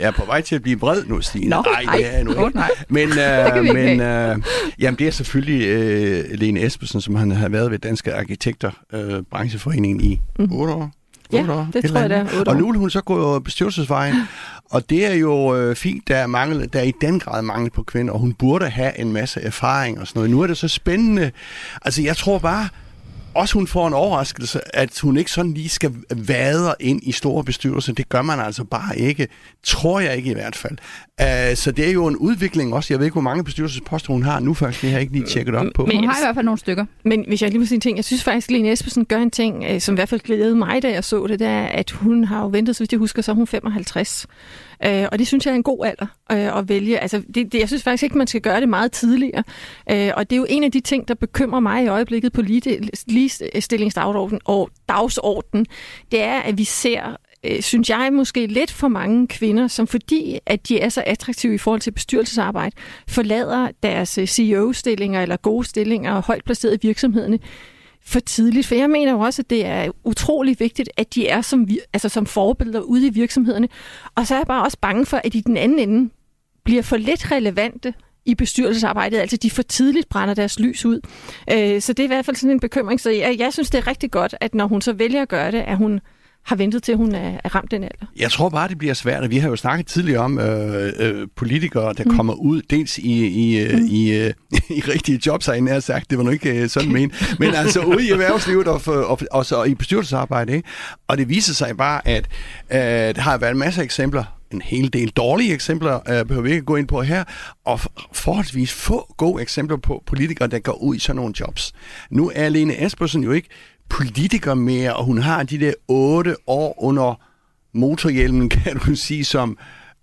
Jeg er på vej til at blive bred nu, Stine. Nå, nej, nej, det er nu ikke. Oh, nej. Men, øh, men øh, jamen, det er selvfølgelig øh, Lene Espersen, som han har været ved Danske Arkitekter, øh, brancheforeningen i mm. otte år. Ja, år, det tror jeg, det er otte år. Og nu vil hun så gå bestyrelsesvejen, og det er jo øh, fint, der er, mangel, der er i den grad mangel på kvinder, og hun burde have en masse erfaring og sådan noget. Nu er det så spændende. Altså, jeg tror bare... Også hun får en overraskelse, at hun ikke sådan lige skal vadre ind i store bestyrelser. Det gør man altså bare ikke. Tror jeg ikke i hvert fald. Uh, så det er jo en udvikling også. Jeg ved ikke, hvor mange bestyrelsesposter hun har nu faktisk. Det har jeg ikke lige tjekket op på. Men hun har i hvert fald nogle stykker. Men hvis jeg lige må sige en ting. Jeg synes faktisk, Lene Espersen gør en ting, som i hvert fald glædede mig, da jeg så det, der, at hun har jo ventet, så hvis jeg husker, så er hun femoghalvtreds. Uh, og det synes jeg er en god alder. øh, at vælge. Altså, det, det, jeg synes faktisk ikke, man skal gøre det meget tidligere. Øh, og det er jo en af de ting, der bekymrer mig i øjeblikket på ligestillingsdagsordenen og dagsordenen. Det er, at vi ser, øh, synes jeg, måske lidt for mange kvinder, som fordi, at de er så attraktive i forhold til bestyrelsesarbejde, forlader deres C E O-stillinger eller gode stillinger og højt placeret i virksomhederne for tidligt. For jeg mener jo også, at det er utrolig vigtigt, at de er som, altså som forbilleder ude i virksomhederne. Og så er jeg bare også bange for, at de den anden ende bliver for lidt relevante i bestyrelsesarbejdet. Altså de for tidligt brænder deres lys ud. Så det er i hvert fald sådan en bekymring. Så jeg, jeg synes, det er rigtig godt, at når hun så vælger at gøre det, at hun har ventet til, hun er ramt den alder. Jeg tror bare, det bliver svært, og vi har jo snakket tidligere om øh, øh, politikere, der mm. kommer ud dels i, i, mm. i, øh, i rigtige jobs, har jeg nær sagt, det var nu ikke øh, sådan men, men altså ude i erhvervslivet og, og, og, og i bestyrelsesarbejde, ikke? Og det viser sig bare, at øh, der har været en masse eksempler, en hel del dårlige eksempler, øh, behøver vi ikke gå ind på her, og forholdsvis få gode eksempler på politikere, der går ud i sådan nogle jobs. Nu er Lene Espersen jo ikke politiker mere, og hun har de der otte år under motorhjelmen, kan du sige, som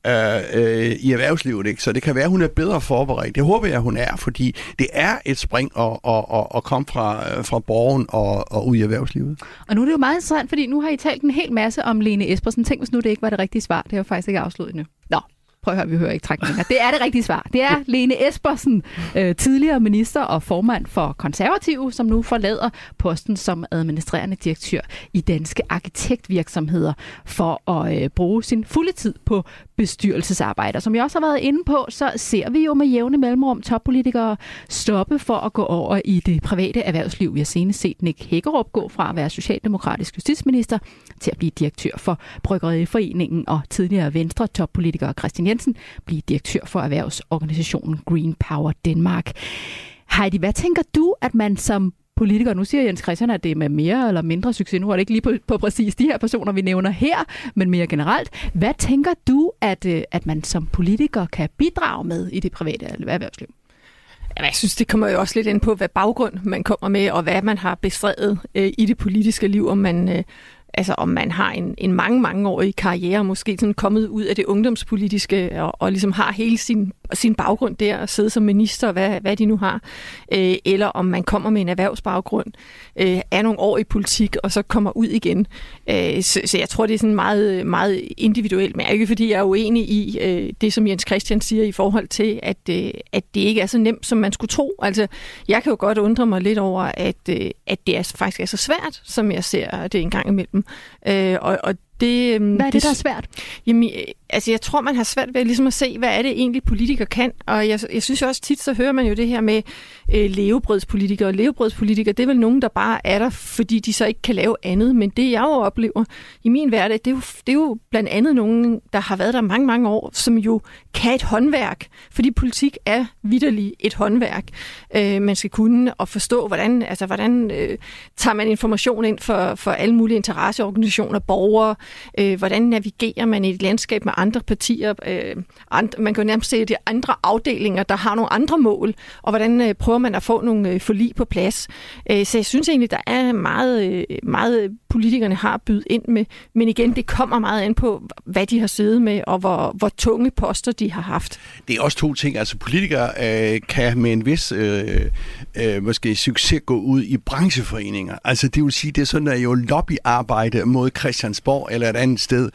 øh, øh, i erhvervslivet, ikke? Så det kan være, at hun er bedre forberedt. Det håber jeg, hun er, fordi det er et spring at, at, at, at komme fra, fra borgen og, og ud i erhvervslivet. Og nu er det jo meget interessant, fordi nu har I talt en hel masse om Lene Espersen. Tænk, hvis nu det ikke var det rigtige svar. Det er jo faktisk ikke afsluttet endnu. Nå. Prøv at høre, vi hører ikke trækninger. Det er det rigtige svar. Det er Lene Espersen, øh, tidligere minister og formand for Konservative, som nu forlader posten som administrerende direktør i Danske Arkitektvirksomheder for at øh, bruge sin fulde tid på bestyrelsesarbejder. Som jeg også har været inde på, så ser vi jo med jævne mellemrum toppolitikere stoppe for at gå over i det private erhvervsliv. Vi har senest set Nick Hækkerup gå fra at være socialdemokratisk justitsminister til at blive direktør for Bryggeriforeningen, og tidligere Venstre toppolitiker Christian Jensen blive direktør for erhvervsorganisationen Green Power Danmark. Heidi, hvad tænker du, at man som politiker, nu siger Jens Christian, at det er med mere eller mindre succes, nu er det ikke lige på, på præcis de her personer, vi nævner her, men mere generelt. Hvad tænker du, at, at man som politiker kan bidrage med i det private erhvervsliv? Jeg synes, det kommer jo også lidt ind på, hvad baggrund man kommer med, og hvad man har bestredet øh, i det politiske liv, om man... Øh, Altså om man har en, en mange, mangeårig karriere, måske sådan kommet ud af det ungdomspolitiske, og, og ligesom har hele sin, sin baggrund der, og sidde som minister, hvad, hvad de nu har. Øh, eller om man kommer med en erhvervsbaggrund, øh, er nogle år i politik, og så kommer ud igen. Øh, så, så jeg tror, det er sådan meget, meget individuelt, men ikke fordi jeg er uenig i øh, det, som Jens Christian siger, i forhold til, at, øh, at det ikke er så nemt, som man skulle tro. Altså, jeg kan jo godt undre mig lidt over, at, øh, at det er, faktisk er så svært, som jeg ser det en gang imellem. Øh, og, og det, øhm, hvad er det, det, der er svært? Jamen, øh, altså, jeg tror, man har svært ved ligesom at se, hvad er det egentlig, politikere kan. Og jeg, jeg synes også tit, så hører man jo det her med øh, levebrødspolitikere. Og levebrødspolitikere, det er vel nogen, der bare er der, fordi de så ikke kan lave andet. Men det, jeg jo oplever i min hverdag, det er jo, det er jo blandt andet nogen, der har været der mange, mange år, som jo kan et håndværk. Fordi politik er vitterlig et håndværk. Øh, man skal kunne og forstå, hvordan, altså, hvordan øh, tager man information ind for, for alle mulige interesseorganisationer, borgere, hvordan navigerer man i et landskab med andre partier? Man kan jo nærmest se, at det er andre afdelinger, der har nogle andre mål, og hvordan prøver man at få nogle forlig på plads? Så jeg synes egentlig, der er meget, meget politikerne har bydet ind med, men igen, det kommer meget an på, hvad de har siddet med, og hvor, hvor tunge poster de har haft. Det er også to ting. Altså politikere øh, kan med en vis øh, øh, måske succes gå ud i brancheforeninger. Altså det vil sige, det er sådan, der er jo lobbyarbejde mod Christiansborg eller et andet sted.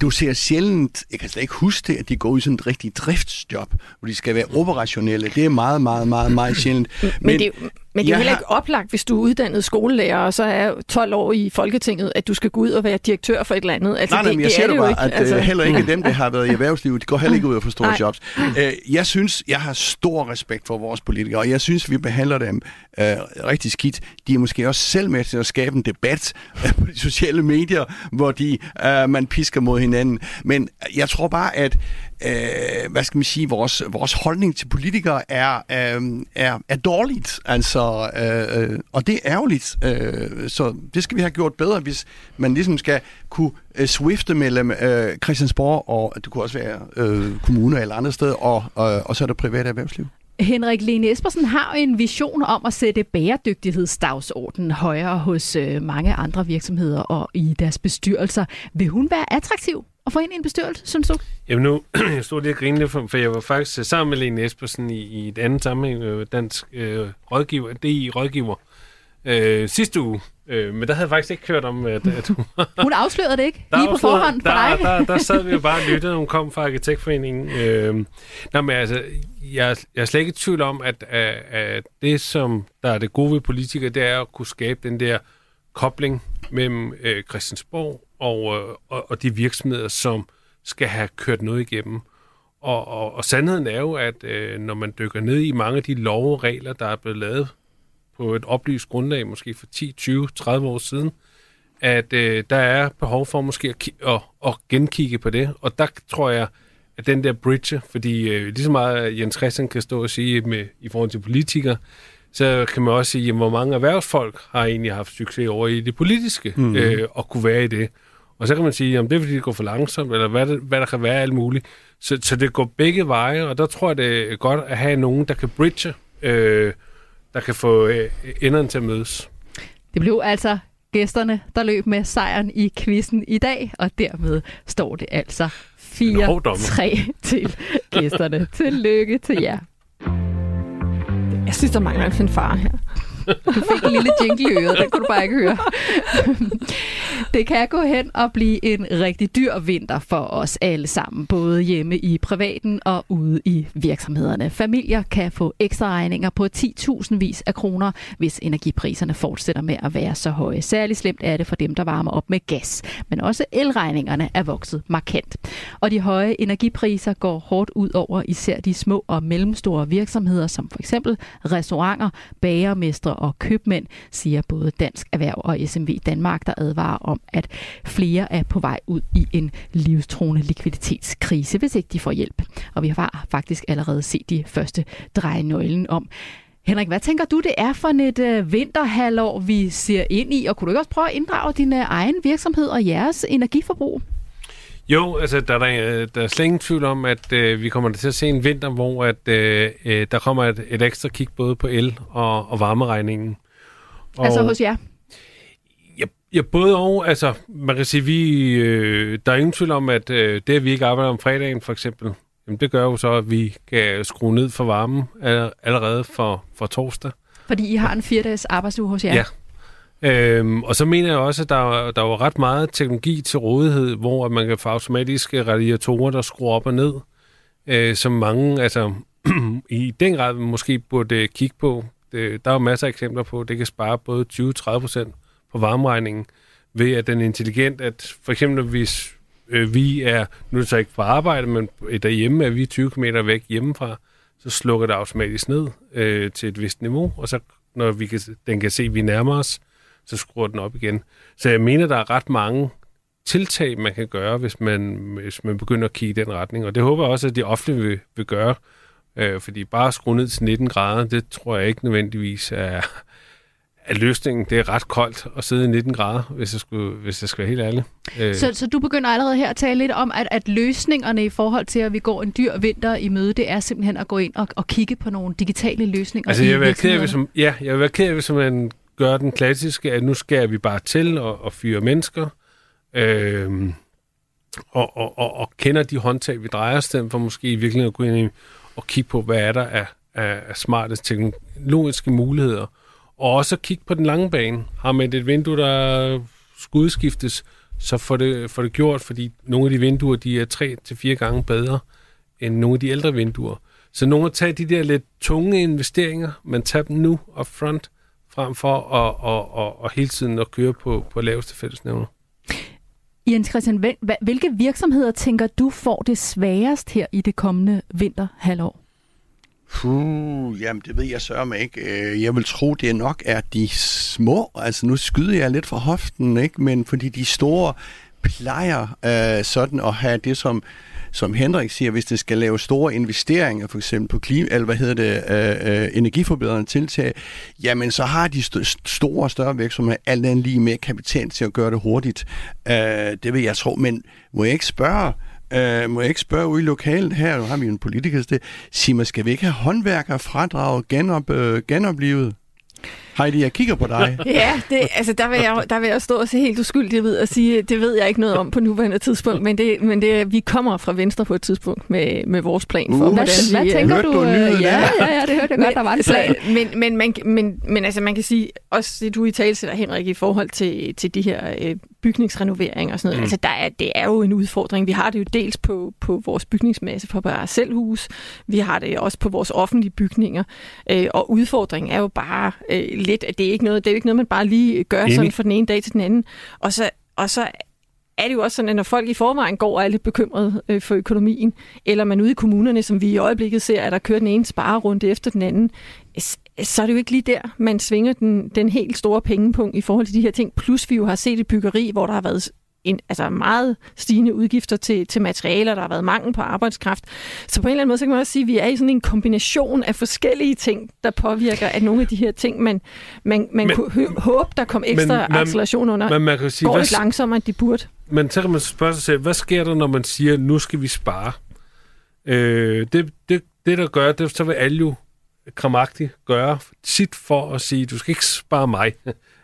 Du ser sjældent, jeg kan slet ikke huske det, at de går ud i sådan et rigtigt driftsjob, hvor de skal være operationelle. Det er meget, meget, meget, meget sjældent. Men, men det Men det er jo heller ikke oplagt, hvis du er uddannet skolelærer, og så er tolv år i Folketinget, at du skal gå ud og være direktør for et eller andet. Altså, nej, nej, det, men jeg siger det bare, ikke, at altså... heller ikke dem, der har været i erhvervslivet, de går heller ikke ud og får store nej. jobs. Jeg synes, jeg har stor respekt for vores politikere, og jeg synes, vi behandler dem øh, rigtig skidt. De er måske også selv med til at skabe en debat på de sociale medier, hvor de, øh, man pisker mod hinanden. Men jeg tror bare, at Øh, hvad skal man sige, vores, vores holdning til politikere er, øh, er, er dårligt, altså, øh, og det er ærgerligt, øh, så det skal vi have gjort bedre, hvis man ligesom skal kunne øh, swifte mellem øh, Christiansborg, og det kunne også være øh, kommuner eller andre steder, og, og, og så er det private erhvervsliv. Henrik, Lene Espersen har jo en vision om at sætte bæredygtighedsdagsordenen højere hos øh, mange andre virksomheder og i deres bestyrelser. Vil hun være attraktiv at få ind i en bestyrelse, synes du? Jamen nu, jeg stod lige og grinede, for jeg var faktisk sammen med Lene Espersen i, i et andet sammenhæng, dansk øh, rådgiver, D I Rådgiver, øh, sidste uge. Øh, men der havde jeg faktisk ikke hørt om, at, at hun... hun afslørede det ikke, lige på forhånd for dig. Der, der, der sad vi jo bare og lyttede, hun kom fra Arkitektforeningen. Øh, nej, men altså, jeg, jeg er slet ikke i tvivl om, at, at, at det, som der er det gode ved politikere, det er at kunne skabe den der kobling mellem øh, Christiansborg og, øh, og, og de virksomheder, som skal have kørt noget igennem. Og, og, og sandheden er jo, at øh, når man dykker ned i mange af de love og regler, der er blevet lavet på et oplyst grundlag, måske for ti, tyve, tredive år siden, at øh, der er behov for måske at, ki- at, at genkigge på det. Og der tror jeg, at den der bridge, fordi øh, lige så meget Jens Christian kan stå og sige med, i forhold til politikere, så kan man også sige, jamen, hvor mange erhvervsfolk har egentlig haft succes over i det politiske, mm. øh, og kunne være i det. Og så kan man sige, om det er, fordi det går for langsomt, eller hvad, det, hvad der kan være, alt muligt. Så, så det går begge veje, og der tror jeg, det er godt at have nogen, der kan bridge, øh, der kan få øh, enderne til at mødes. Det blev altså gæsterne, der løb med sejren i quizzen i dag, og dermed står det altså fire tre til gæsterne. Tillykke til jer. Jeg synes, der mangler en fanfare her. Du fik en lille jingle i øret, den kunne du bare ikke høre. Det kan gå hen og blive en rigtig dyr vinter for os alle sammen, både hjemme i privaten og ude i virksomhederne. Familier kan få ekstra regninger på ti tusindvis af kroner, hvis energipriserne fortsætter med at være så høje. Særligt slemt er det for dem, der varmer op med gas, men også elregningerne er vokset markant. Og de høje energipriser går hårdt ud over især de små og mellemstore virksomheder, som for eksempel restauranter, bagermestre og købmænd, siger både Dansk Erhverv og S M V Danmark, der advarer om, at flere er på vej ud i en livstruende likviditetskrise, hvis ikke de får hjælp. Og vi har faktisk allerede set de første drejenøglen om. Henrik, hvad tænker du, det er for et øh, vinterhalvår, vi ser ind i? Og kunne du ikke også prøve at inddrage din øh, egen virksomhed og jeres energiforbrug? Jo, altså der er, der er slet ingen tvivl om, at øh, vi kommer til at se en vinter, hvor at, øh, der kommer et, et ekstra kig både på el- og, og varmeregningen. Og, altså hos jer? Ja, ja, både og. Altså man kan sige, vi øh, der er ingen tvivl om, at øh, det, at vi ikke arbejder om fredagen for eksempel, jamen, det gør jo så, at vi kan skrue ned for varmen allerede for, for torsdag. Fordi I har en fire-dages arbejdsuge hos jer? Ja. Øhm, og så mener jeg også, at der, der var ret meget teknologi til rådighed, hvor man kan få automatiske radiatorer, der skruer op og ned, øh, som mange altså i den grad måske burde kigge på. Det, der er jo masser af eksempler på, det kan spare både tyve til tredive procent på varmeregningen, ved at den er intelligent, at for eksempel hvis øh, vi er, nu er det så ikke på arbejde, men derhjemme er vi tyve kilometer væk hjemmefra, så slukker det automatisk ned øh, til et vist niveau, og så når vi kan, den kan se, at vi nærmer os, så skruer den op igen. Så jeg mener, der er ret mange tiltag, man kan gøre, hvis man, hvis man begynder at kigge i den retning. Og det håber jeg også, at de ofte vil, vil gøre. Øh, fordi bare at skrue ned til nitten grader, det tror jeg ikke nødvendigvis er, er løsningen. Det er ret koldt at sidde i nitten grader, hvis jeg, skulle, hvis jeg skal være helt ærlig. Øh. Så, så du begynder allerede her at tale lidt om, at, at løsningerne i forhold til, at vi går en dyr vinter i møde, det er simpelthen at gå ind og, og kigge på nogle digitale løsninger. Altså, jeg vil kære, som, ja, jeg vil være kære, som en... gør den klassiske, at nu skærer vi bare til og, og fyrer mennesker, øh, og, og, og, og kender de håndtag, vi drejer os til, for måske i virkeligheden at gå ind og kigge på, hvad er der af, af, af smarte teknologiske muligheder. Og også kigge på den lange bane. Har man et vindue, der skal udskiftes, så får det, får det gjort, fordi nogle af de vinduer, de er tre til fire gange bedre end nogle af de ældre vinduer. Så nogle at tage de der lidt tunge investeringer, man tager dem nu upfront, frem for at, at, at, at hele tiden at køre på, på laveste fællesnævner. Jens Christian, hvilke virksomheder tænker du får det sværest her i det kommende vinterhalvår? Puh, jamen det ved jeg sørme ikke. Jeg vil tro, det nok er de små. Altså nu skyder jeg lidt fra hoften, ikke? Men fordi de store plejer øh, sådan at have det, som, som Henrik siger, hvis det skal lave store investeringer, for eksempel på klima, eller hvad hedder det, øh, øh, energiforbedrende tiltag, jamen så har de st- store og større virksomheder alt andet lige mere kapital til at gøre det hurtigt. Øh, det vil jeg tro, men må jeg ikke spørge, øh, må jeg ikke spørge ude i lokalet her, nu har vi en politiker, siger man, skal vi ikke have håndværkere fradraget genop, øh, genoplivet? Heidi, jeg kigger på dig. Ja, det, altså, der, vil jeg, der vil jeg stå og se helt uskyldig ved at sige, det ved jeg ikke noget om på nuværende tidspunkt, men, det, men det, vi kommer fra Venstre på et tidspunkt med, med vores plan for, uh, hvordan hvad, vi... Hvad tænker du? du ja, ja, ja, det hørte jeg godt, der var en plan. Men, men, men, men, men altså, man kan sige, også det du i tale sætter, Henrik, i forhold til, til de her øh, bygningsrenoveringer og sådan noget, mm. altså, der er, det er jo en udfordring. Vi har det jo dels på, på vores bygningsmasse for parcelhus, vi har det også på vores offentlige bygninger, øh, og udfordringen er jo bare øh, lidt, at det er ikke noget, det er ikke noget, man bare lige gør sådan fra den ene dag til den anden. Og så, og så er det jo også sådan, at når folk i forvejen går og er lidt bekymrede øh, for økonomien, eller man ude i kommunerne, som vi i øjeblikket ser, at der kører den ene sparerunde efter den anden, så er det jo ikke lige der, man svinger den, den helt store pengepunkt i forhold til de her ting. Plus vi jo har set et byggeri, hvor der har været en, altså meget stigende udgifter til, til materialer, der har været mangel på arbejdskraft. Så på en eller anden måde, så kan man også sige, at vi er i sådan en kombination af forskellige ting, der påvirker, at nogle af de her ting, man, man, man men, kunne hø- håbe, der kom ekstra men, acceleration under, men, man kan sige, går lidt langsommere, end de burde. Men så kan man spørge sig selv, hvad sker der, når man siger, nu skal vi spare? Øh, det, det, det, der gør, det så vil alle jo kramagtigt gøre sit for at sige, du skal ikke spare mig.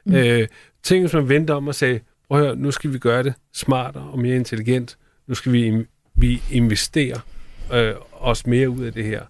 Mm. Øh, ting, hvis man venter om og sige, prøv at høre, nu skal vi gøre det smartere og mere intelligent. Nu skal vi, vi investere øh, os mere ud af det her.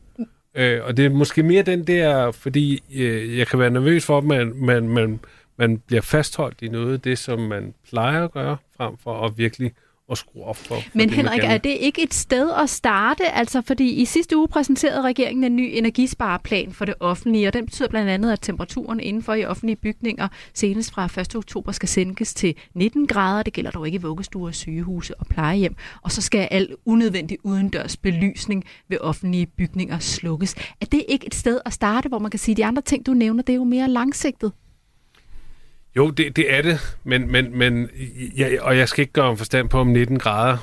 Øh, og det er måske mere den der, fordi øh, jeg kan være nervøs for, at man, man, man, man bliver fastholdt i noget af det, som man plejer at gøre, frem for at virkelig at skrue op for. Men det, Henrik, er det ikke et sted at starte? Altså, fordi i sidste uge præsenterede regeringen en ny energispareplan for det offentlige, og den betyder blandt andet, at temperaturen indenfor i offentlige bygninger senest fra første oktober skal sænkes til nitten grader. Det gælder dog ikke vuggestuer, sygehuse og plejehjem. Og så skal al unødvendig udendørs belysning ved offentlige bygninger slukkes. Er det ikke et sted at starte, hvor man kan sige, at de andre ting, du nævner, det er jo mere langsigtet? Jo, det, det er det, men, men, men jeg, og jeg skal ikke gøre en forstand på om nitten grader.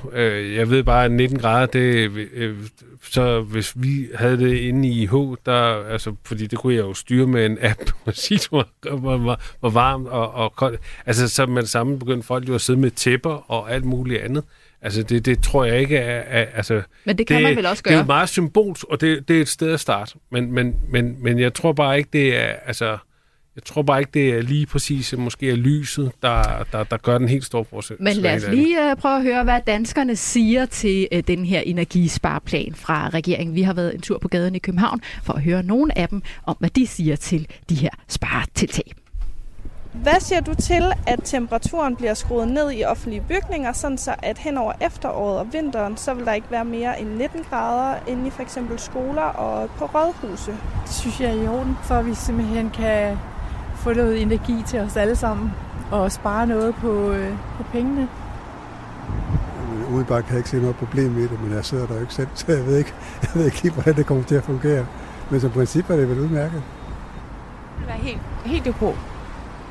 Jeg ved bare, at nitten grader, det, så hvis vi havde det inde i I H, der, altså, fordi det kunne jeg jo styre med en app, og sige, hvor varmt og, og koldt. Altså, så man sammen begyndte folk jo at sidde med tæpper og alt muligt andet. Altså, det, det tror jeg ikke er... er altså, men det kan det, man vel også gøre? Det er jo meget symbolsk, og det, det er et sted at starte, men, men, men, men jeg tror bare ikke, det er... Altså, Jeg tror bare ikke, det er lige præcis måske er lyset, der, der, der gør den helt store procent. Men lad os lige uh, prøve at høre, hvad danskerne siger til uh, den her energispareplan fra regeringen. Vi har været en tur på gaden i København for at høre nogle af dem om, hvad de siger til de her sparetiltag. Hvad siger du til, at temperaturen bliver skruet ned i offentlige bygninger, sådan så at hen over efteråret og vinteren, så vil der ikke være mere end nitten grader inde i f.eks. skoler og på rådhuse? Det synes jeg er i orden, for vi simpelthen kan... få noget energi til os alle sammen, og spare noget på, øh, på pengene. Udenbart kan jeg ikke se noget problem med det, men jeg sidder der jo ikke selv, så jeg ved ikke, jeg ved ikke hvordan det kommer til at fungere. Men som princip er det vel udmærket. Det er helt, helt ok.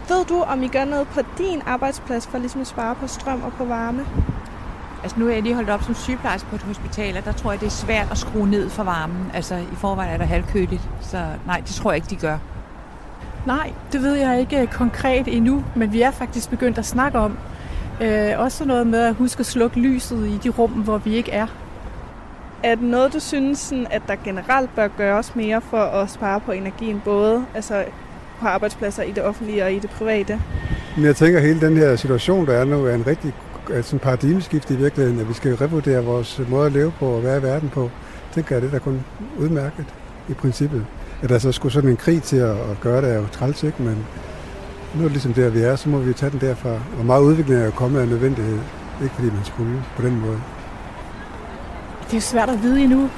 Ved du, om I gør noget på din arbejdsplads for ligesom at spare på strøm og på varme? Altså nu er jeg lige holdt op som sygeplejerske på et hospital, og der tror jeg, det er svært at skrue ned for varmen. Altså i forvejen er der halvkøligt, så nej, det tror jeg ikke, de gør. Nej, det ved jeg ikke konkret endnu, men vi er faktisk begyndt at snakke om. Øh, også noget med at huske at slukke lyset i de rum, hvor vi ikke er. Er det noget, du synes, sådan, at der generelt bør gøres mere for at spare på energien, både altså på arbejdspladser i det offentlige og i det private? Men jeg tænker, at hele den her situation, der er nu, er en rigtig altså paradigmeskift i virkeligheden, at vi skal revurdere vores måde at leve på og være i verden på. Det gør det da kun udmærket i princippet. At der så skulle sådan en krig til at gøre det er jo træls, ikke? Men nu er det ligesom der, vi er, så må vi tage den derfra. Og meget udvikling er jo kommet af nødvendighed, ikke fordi man skulle på den måde. Det er jo svært at vide endnu,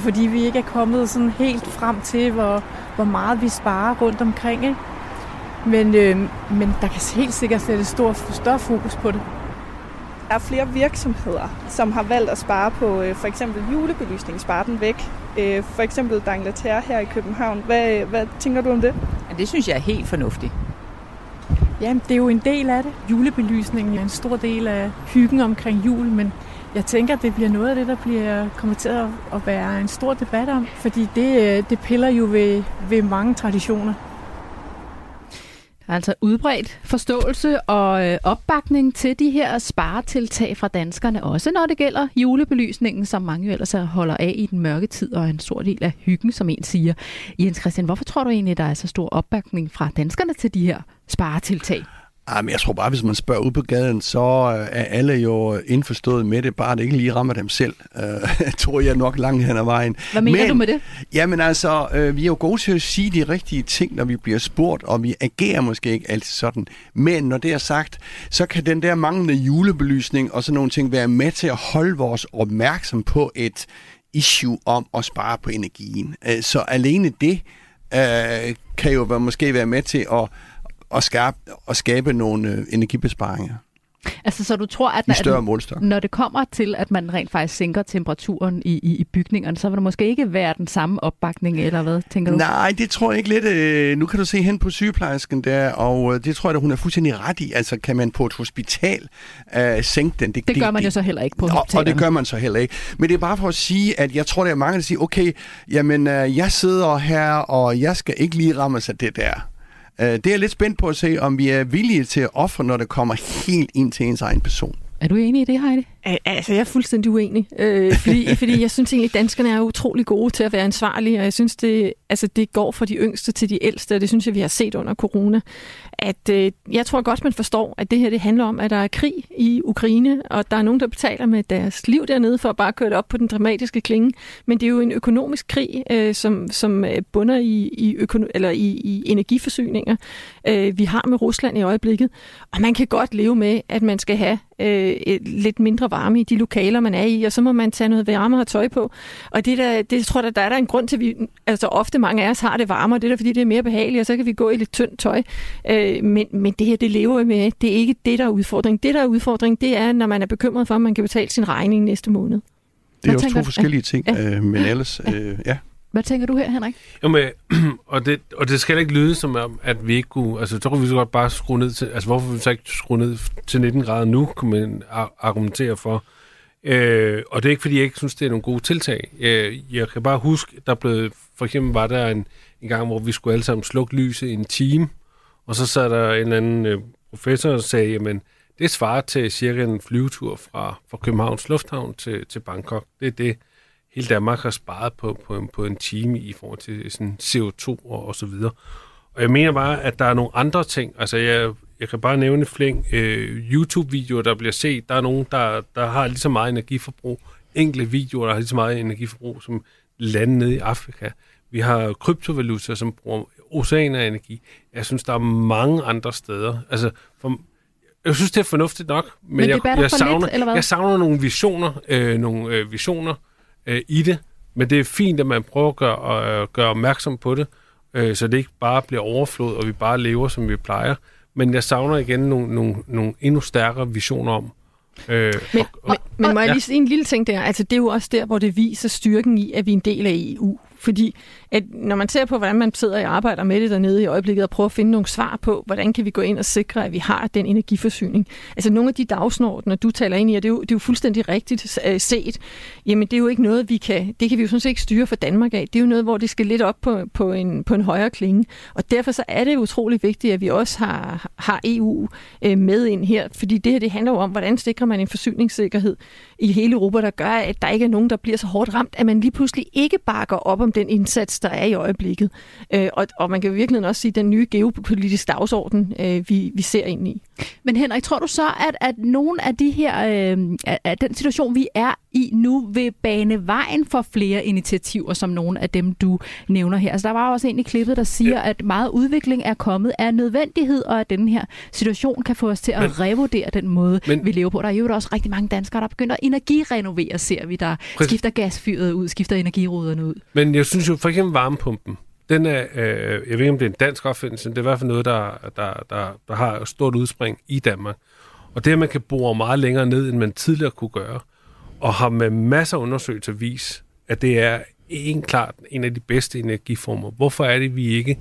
fordi vi ikke er kommet sådan helt frem til, hvor, hvor meget vi sparer rundt omkring, ikke? Men, øh, men der kan helt sikkert sætte stor, større fokus på det. Der er flere virksomheder, som har valgt at spare på for eksempel julebelysning, spare den væk. For eksempel Dansk Erhverv her i København. Hvad, hvad tænker du om det? Ja, det synes jeg er helt fornuftigt. Jamen, det er jo en del af det. Julebelysningen er en stor del af hyggen omkring jul, men jeg tænker, at det bliver noget af det, der bliver kommer til at være en stor debat om, fordi det, det piller jo ved, ved mange traditioner. Altså udbredt forståelse og øh, opbakning til de her sparetiltag fra danskerne, også når det gælder julebelysningen, som mange jo ellers holder af i den mørke tid, og en stor del af hyggen, som en siger. Jens Christian, hvorfor tror du egentlig, der er så stor opbakning fra danskerne til de her sparetiltag? Jamen, jeg tror bare, hvis man spørger ud på gaden, så er alle jo indforstået med det, bare det ikke lige rammer dem selv, øh, tror jeg nok langt hen ad vejen. Hvad mener men, du med det? Jamen altså, øh, vi er jo gode til at sige de rigtige ting, når vi bliver spurgt, og vi agerer måske ikke altid sådan. Men når det er sagt, så kan den der manglende julebelysning og sådan nogle ting være med til at holde vores opmærksom på et issue om at spare på energien. Øh, så alene det øh, kan jo måske være med til at Og skabe, og skabe nogle øh, energibesparinger. Altså, så du tror, at når, når det kommer til, at man rent faktisk sænker temperaturen i, i, i bygningerne, så vil der måske ikke være den samme opbakning, eller hvad, tænker du? Nej, det tror jeg ikke lidt. Øh, nu kan du se hen på sygeplejersken der, og øh, det tror jeg, at hun er fuldstændig ret i. Altså, kan man på et hospital øh, sænke den? Det, det gør det, man jo så heller ikke på hospitalet. Og det gør man så heller ikke. Men det er bare for at sige, at jeg tror, der er mange, der siger, okay, jamen, øh, jeg sidder her, og jeg skal ikke lige ramme sig det der. Det er jeg lidt spændt på at se, om vi er villige til at ofre, når det kommer helt ind til ens egen person. Er du enig i det, Heidi? Altså, jeg er fuldstændig uenig. Øh, fordi, fordi jeg synes egentlig, at danskerne er utrolig gode til at være ansvarlige, og jeg synes, det, altså, det går fra de yngste til de ældste, og det synes jeg, vi har set under corona. At, øh, jeg tror godt, man forstår, at det her det handler om, at der er krig i Ukraine, og der er nogen, der betaler med deres liv dernede for at bare køre det op på den dramatiske klinge. Men det er jo en økonomisk krig, øh, som, som bunder i, i, økono- eller i, i energiforsyninger, øh, vi har med Rusland i øjeblikket. Og man kan godt leve med, at man skal have øh, et, lidt mindre varme i de lokaler, man er i, og så må man tage noget varme og tøj på. Og det, der, det tror jeg, der er der en grund til, at vi, altså ofte mange af os har det varmere, det er der, fordi det er mere behageligt, og så kan vi gå i lidt tyndt tøj. Øh, men, men det her, det lever vi med. Det er ikke det, der er udfordring. Det, der er udfordring, det er, når man er bekymret for, at man kan betale sin regning næste måned. Det er jo to forskellige ting, ja. øh, men ellers, øh, ja. Hvad tænker du her, Henrik? Jamen, og, det, og det skal ikke lyde som om, at vi ikke kunne... Altså, så kunne vi så godt bare skrue ned til... Altså, hvorfor vi så ikke skrue ned til nitten grader nu, kunne man argumentere for. Øh, og det er ikke, fordi jeg ikke synes, det er nogle gode tiltag. Øh, jeg kan bare huske, der blev... For eksempel var der en, en gang, hvor vi skulle alle sammen slukke lyset i en time, og så sad der en eller anden øh, professor og sagde, jamen, det svarer til cirka en flyvetur fra, fra Københavns Lufthavn til, til Bangkok. Det er det. Hele Danmark har sparet på, på, en, på en time i forhold til sådan C O to og, og så videre. Og jeg mener bare, at der er nogle andre ting. Altså, jeg, jeg kan bare nævne flæng øh, YouTube-videoer, der bliver set. Der er nogen, der, der har lige så meget energiforbrug. Enkelte videoer, der har lige så meget energiforbrug, som lande nede i Afrika. Vi har kryptovaluta, som bruger oceaner af energi. Jeg synes, der er mange andre steder. Altså, for, jeg synes, det er fornuftigt nok, men, men jeg, jeg, savner, lidt, jeg savner nogle visioner, øh, nogle øh, visioner, i det, men det er fint, at man prøver at gøre, at gøre opmærksom på det, øh, så det ikke bare bliver overflod, og vi bare lever, som vi plejer. Men jeg savner igen nogle, nogle, nogle endnu stærkere visioner om. Øh, men, og, og, men, men må jeg lige sige en lille ting der? Altså, det er jo også der, hvor det viser styrken i, at vi er en del af E U. Fordi at når man ser på, hvordan man sidder og arbejder med det dernede i øjeblikket, og prøver at finde nogle svar på, hvordan kan vi gå ind og sikre, at vi har den energiforsyning. Altså nogle af de dagsordner, du taler ind i, og det er jo, det er jo fuldstændig rigtigt øh, set, jamen det er jo ikke noget, vi kan, det kan vi jo sådan set ikke styre for Danmark af. Det er jo noget, hvor det skal lidt op på, på, en, på en højere klinge. Og derfor så er det utrolig vigtigt, at vi også har, har E U øh, med ind her, fordi det her, det handler jo om, hvordan sikrer man en forsyningssikkerhed i hele Europa, der gør, at der ikke er nogen, der bliver så hårdt ramt, at man lige pludselig ikke bakker op om den indsats, der er i øjeblikket. Øh, og, og man kan jo virkelig også sige, den nye geopolitiske dagsorden, øh, vi, vi ser ind i. Men Henrik, tror du så, at, at nogen af de her, øh, at den situation, vi er i nu, vil bane vejen for flere initiativer, som nogle af dem, du nævner her? Altså, der var også en i klippet, der siger, ja. At meget udvikling er kommet af nødvendighed, og at den her situation kan få os til at men, revurdere den måde, men, vi lever på. Der er jo der også rigtig mange danskere, der begynder at energirenovere, ser vi, der præcis. Skifter gasfyret ud, skifter energiruderne ud. Men jeg synes jo, for eksempel varmepumpen, den er, øh, jeg ved ikke, om det er en dansk opfindelse, men det er i hvert fald noget, der, der, der, der har et stort udspring i Danmark. Og det, at man kan bore meget længere ned, end man tidligere kunne gøre, og har med masser af undersøgelser vist, at det er en klart en af de bedste energiformer. Hvorfor er det, vi ikke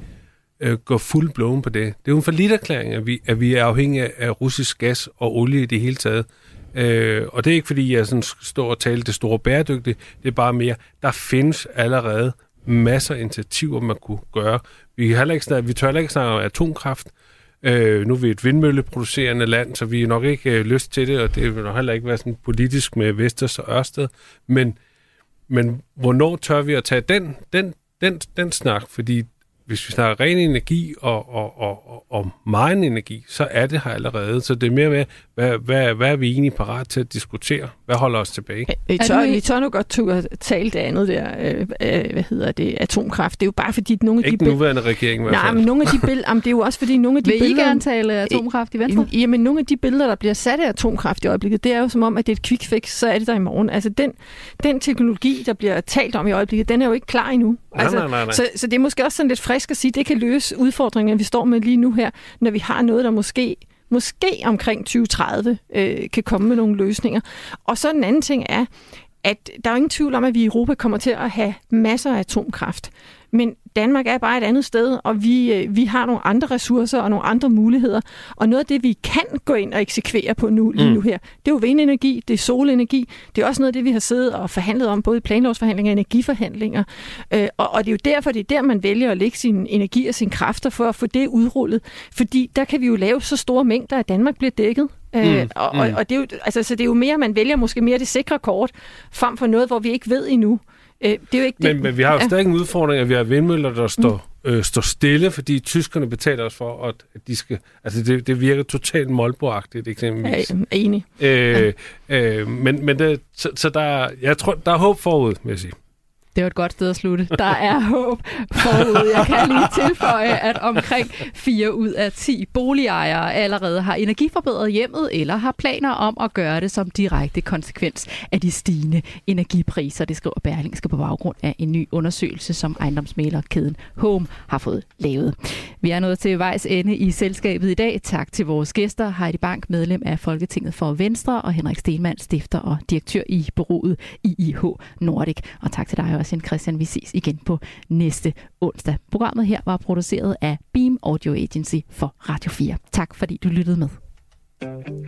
øh, går fuld blown på det? Det er jo en falliterklæring, at vi, at vi er afhængige af russisk gas og olie i det hele taget. Øh, og det er ikke, fordi jeg sådan står og taler det store bæredygtige. Det er bare mere, der findes allerede masser af initiativer, man kunne gøre. Vi, heller ikke snakke, vi tør heller ikke snakke om atomkraft. Øh, nu er vi et vindmølleproducerende land, så vi er nok ikke øh, lyst til det, og det vil nok heller ikke være sådan politisk med Vestas og Ørsted. Men, men hvornår tør vi at tage den, den, den, den snak? Fordi hvis vi snakker ren energi og, og, og, og, og megen energi, så er det her allerede. Så det er mere med, hvad, hvad, hvad er vi egentlig parat til at diskutere? Hvad holder os tilbage? I tør, I tør nu godt turde tale det andet der, øh, hvad hedder det, atomkraft. Det er jo bare fordi, nogle af de... Ikke den nuværende regering i hvert fald. Nej, men nogle af de billeder... Jamen, det er jo også fordi, nogle af de Vil billeder... Vil I gerne tale atomkraft i Venstre? Jamen, nogle af de billeder, der bliver sat af atomkraft i øjeblikket, det er jo som om, at det er et quick fix, så er det der i morgen. Altså, den, den teknologi, der bliver talt om i øjeblikket, den er jo ikke klar endnu. Altså, nej, nej, nej. Så, så det er måske også sådan lidt frisk at sige, at det kan løse udfordringen, vi står med lige nu her, når vi har noget, der måske, måske omkring tyve tredive øh, kan komme med nogle løsninger. Og så en anden ting er, at der er ingen tvivl om, at vi i Europa kommer til at have masser af atomkraft. Men Danmark er bare et andet sted, og vi, vi har nogle andre ressourcer og nogle andre muligheder. Og noget af det, vi kan gå ind og eksekvere på nu, lige nu her, det er jo vindenergi, det er solenergi. Det er også noget af det, vi har siddet og forhandlet om, både i planlovsforhandlinger og energiforhandlinger. Øh, og, og det er jo derfor, det er der, man vælger at lægge sin energi og sine kræfter for at få det udrullet. Fordi der kan vi jo lave så store mængder, at Danmark bliver dækket. Mm, øh, og, mm. og, og det er jo, altså, så det er jo mere, man vælger måske mere det sikre kort, frem for noget, hvor vi ikke ved endnu. Øh, det er jo ikke men, det. men vi har jo stadig en udfordring, at vi har vindmøller, der står, mm. øh, står stille, fordi tyskerne betaler os for, at de skal... Altså, det, det virker totalt molboagtigt, eksempelvis. Ja, enig. Øh, ja. øh, men men det, så, så der, jeg tror, der er håb forud, vil jeg sige. Det var et godt sted at slutte. Der er håb forud. Jeg kan lige tilføje, at omkring fire ud af ti boligejere allerede har energiforbedret hjemmet eller har planer om at gøre det som direkte konsekvens af de stigende energipriser. Det skriver Berlingske på baggrund af en ny undersøgelse, som ejendomsmæglerkæden Home har fået lavet. Vi er nået til vejs ende i selskabet i dag. Tak til vores gæster. Heidi Bank, medlem af Folketinget for Venstre, og Henrik Stenmann, stifter og direktør i bureauet I I H Nordic. Og tak til dig, Christian. Vi ses igen på næste onsdag. Programmet her var produceret af Beam Audio Agency for Radio fire. Tak fordi du lyttede med.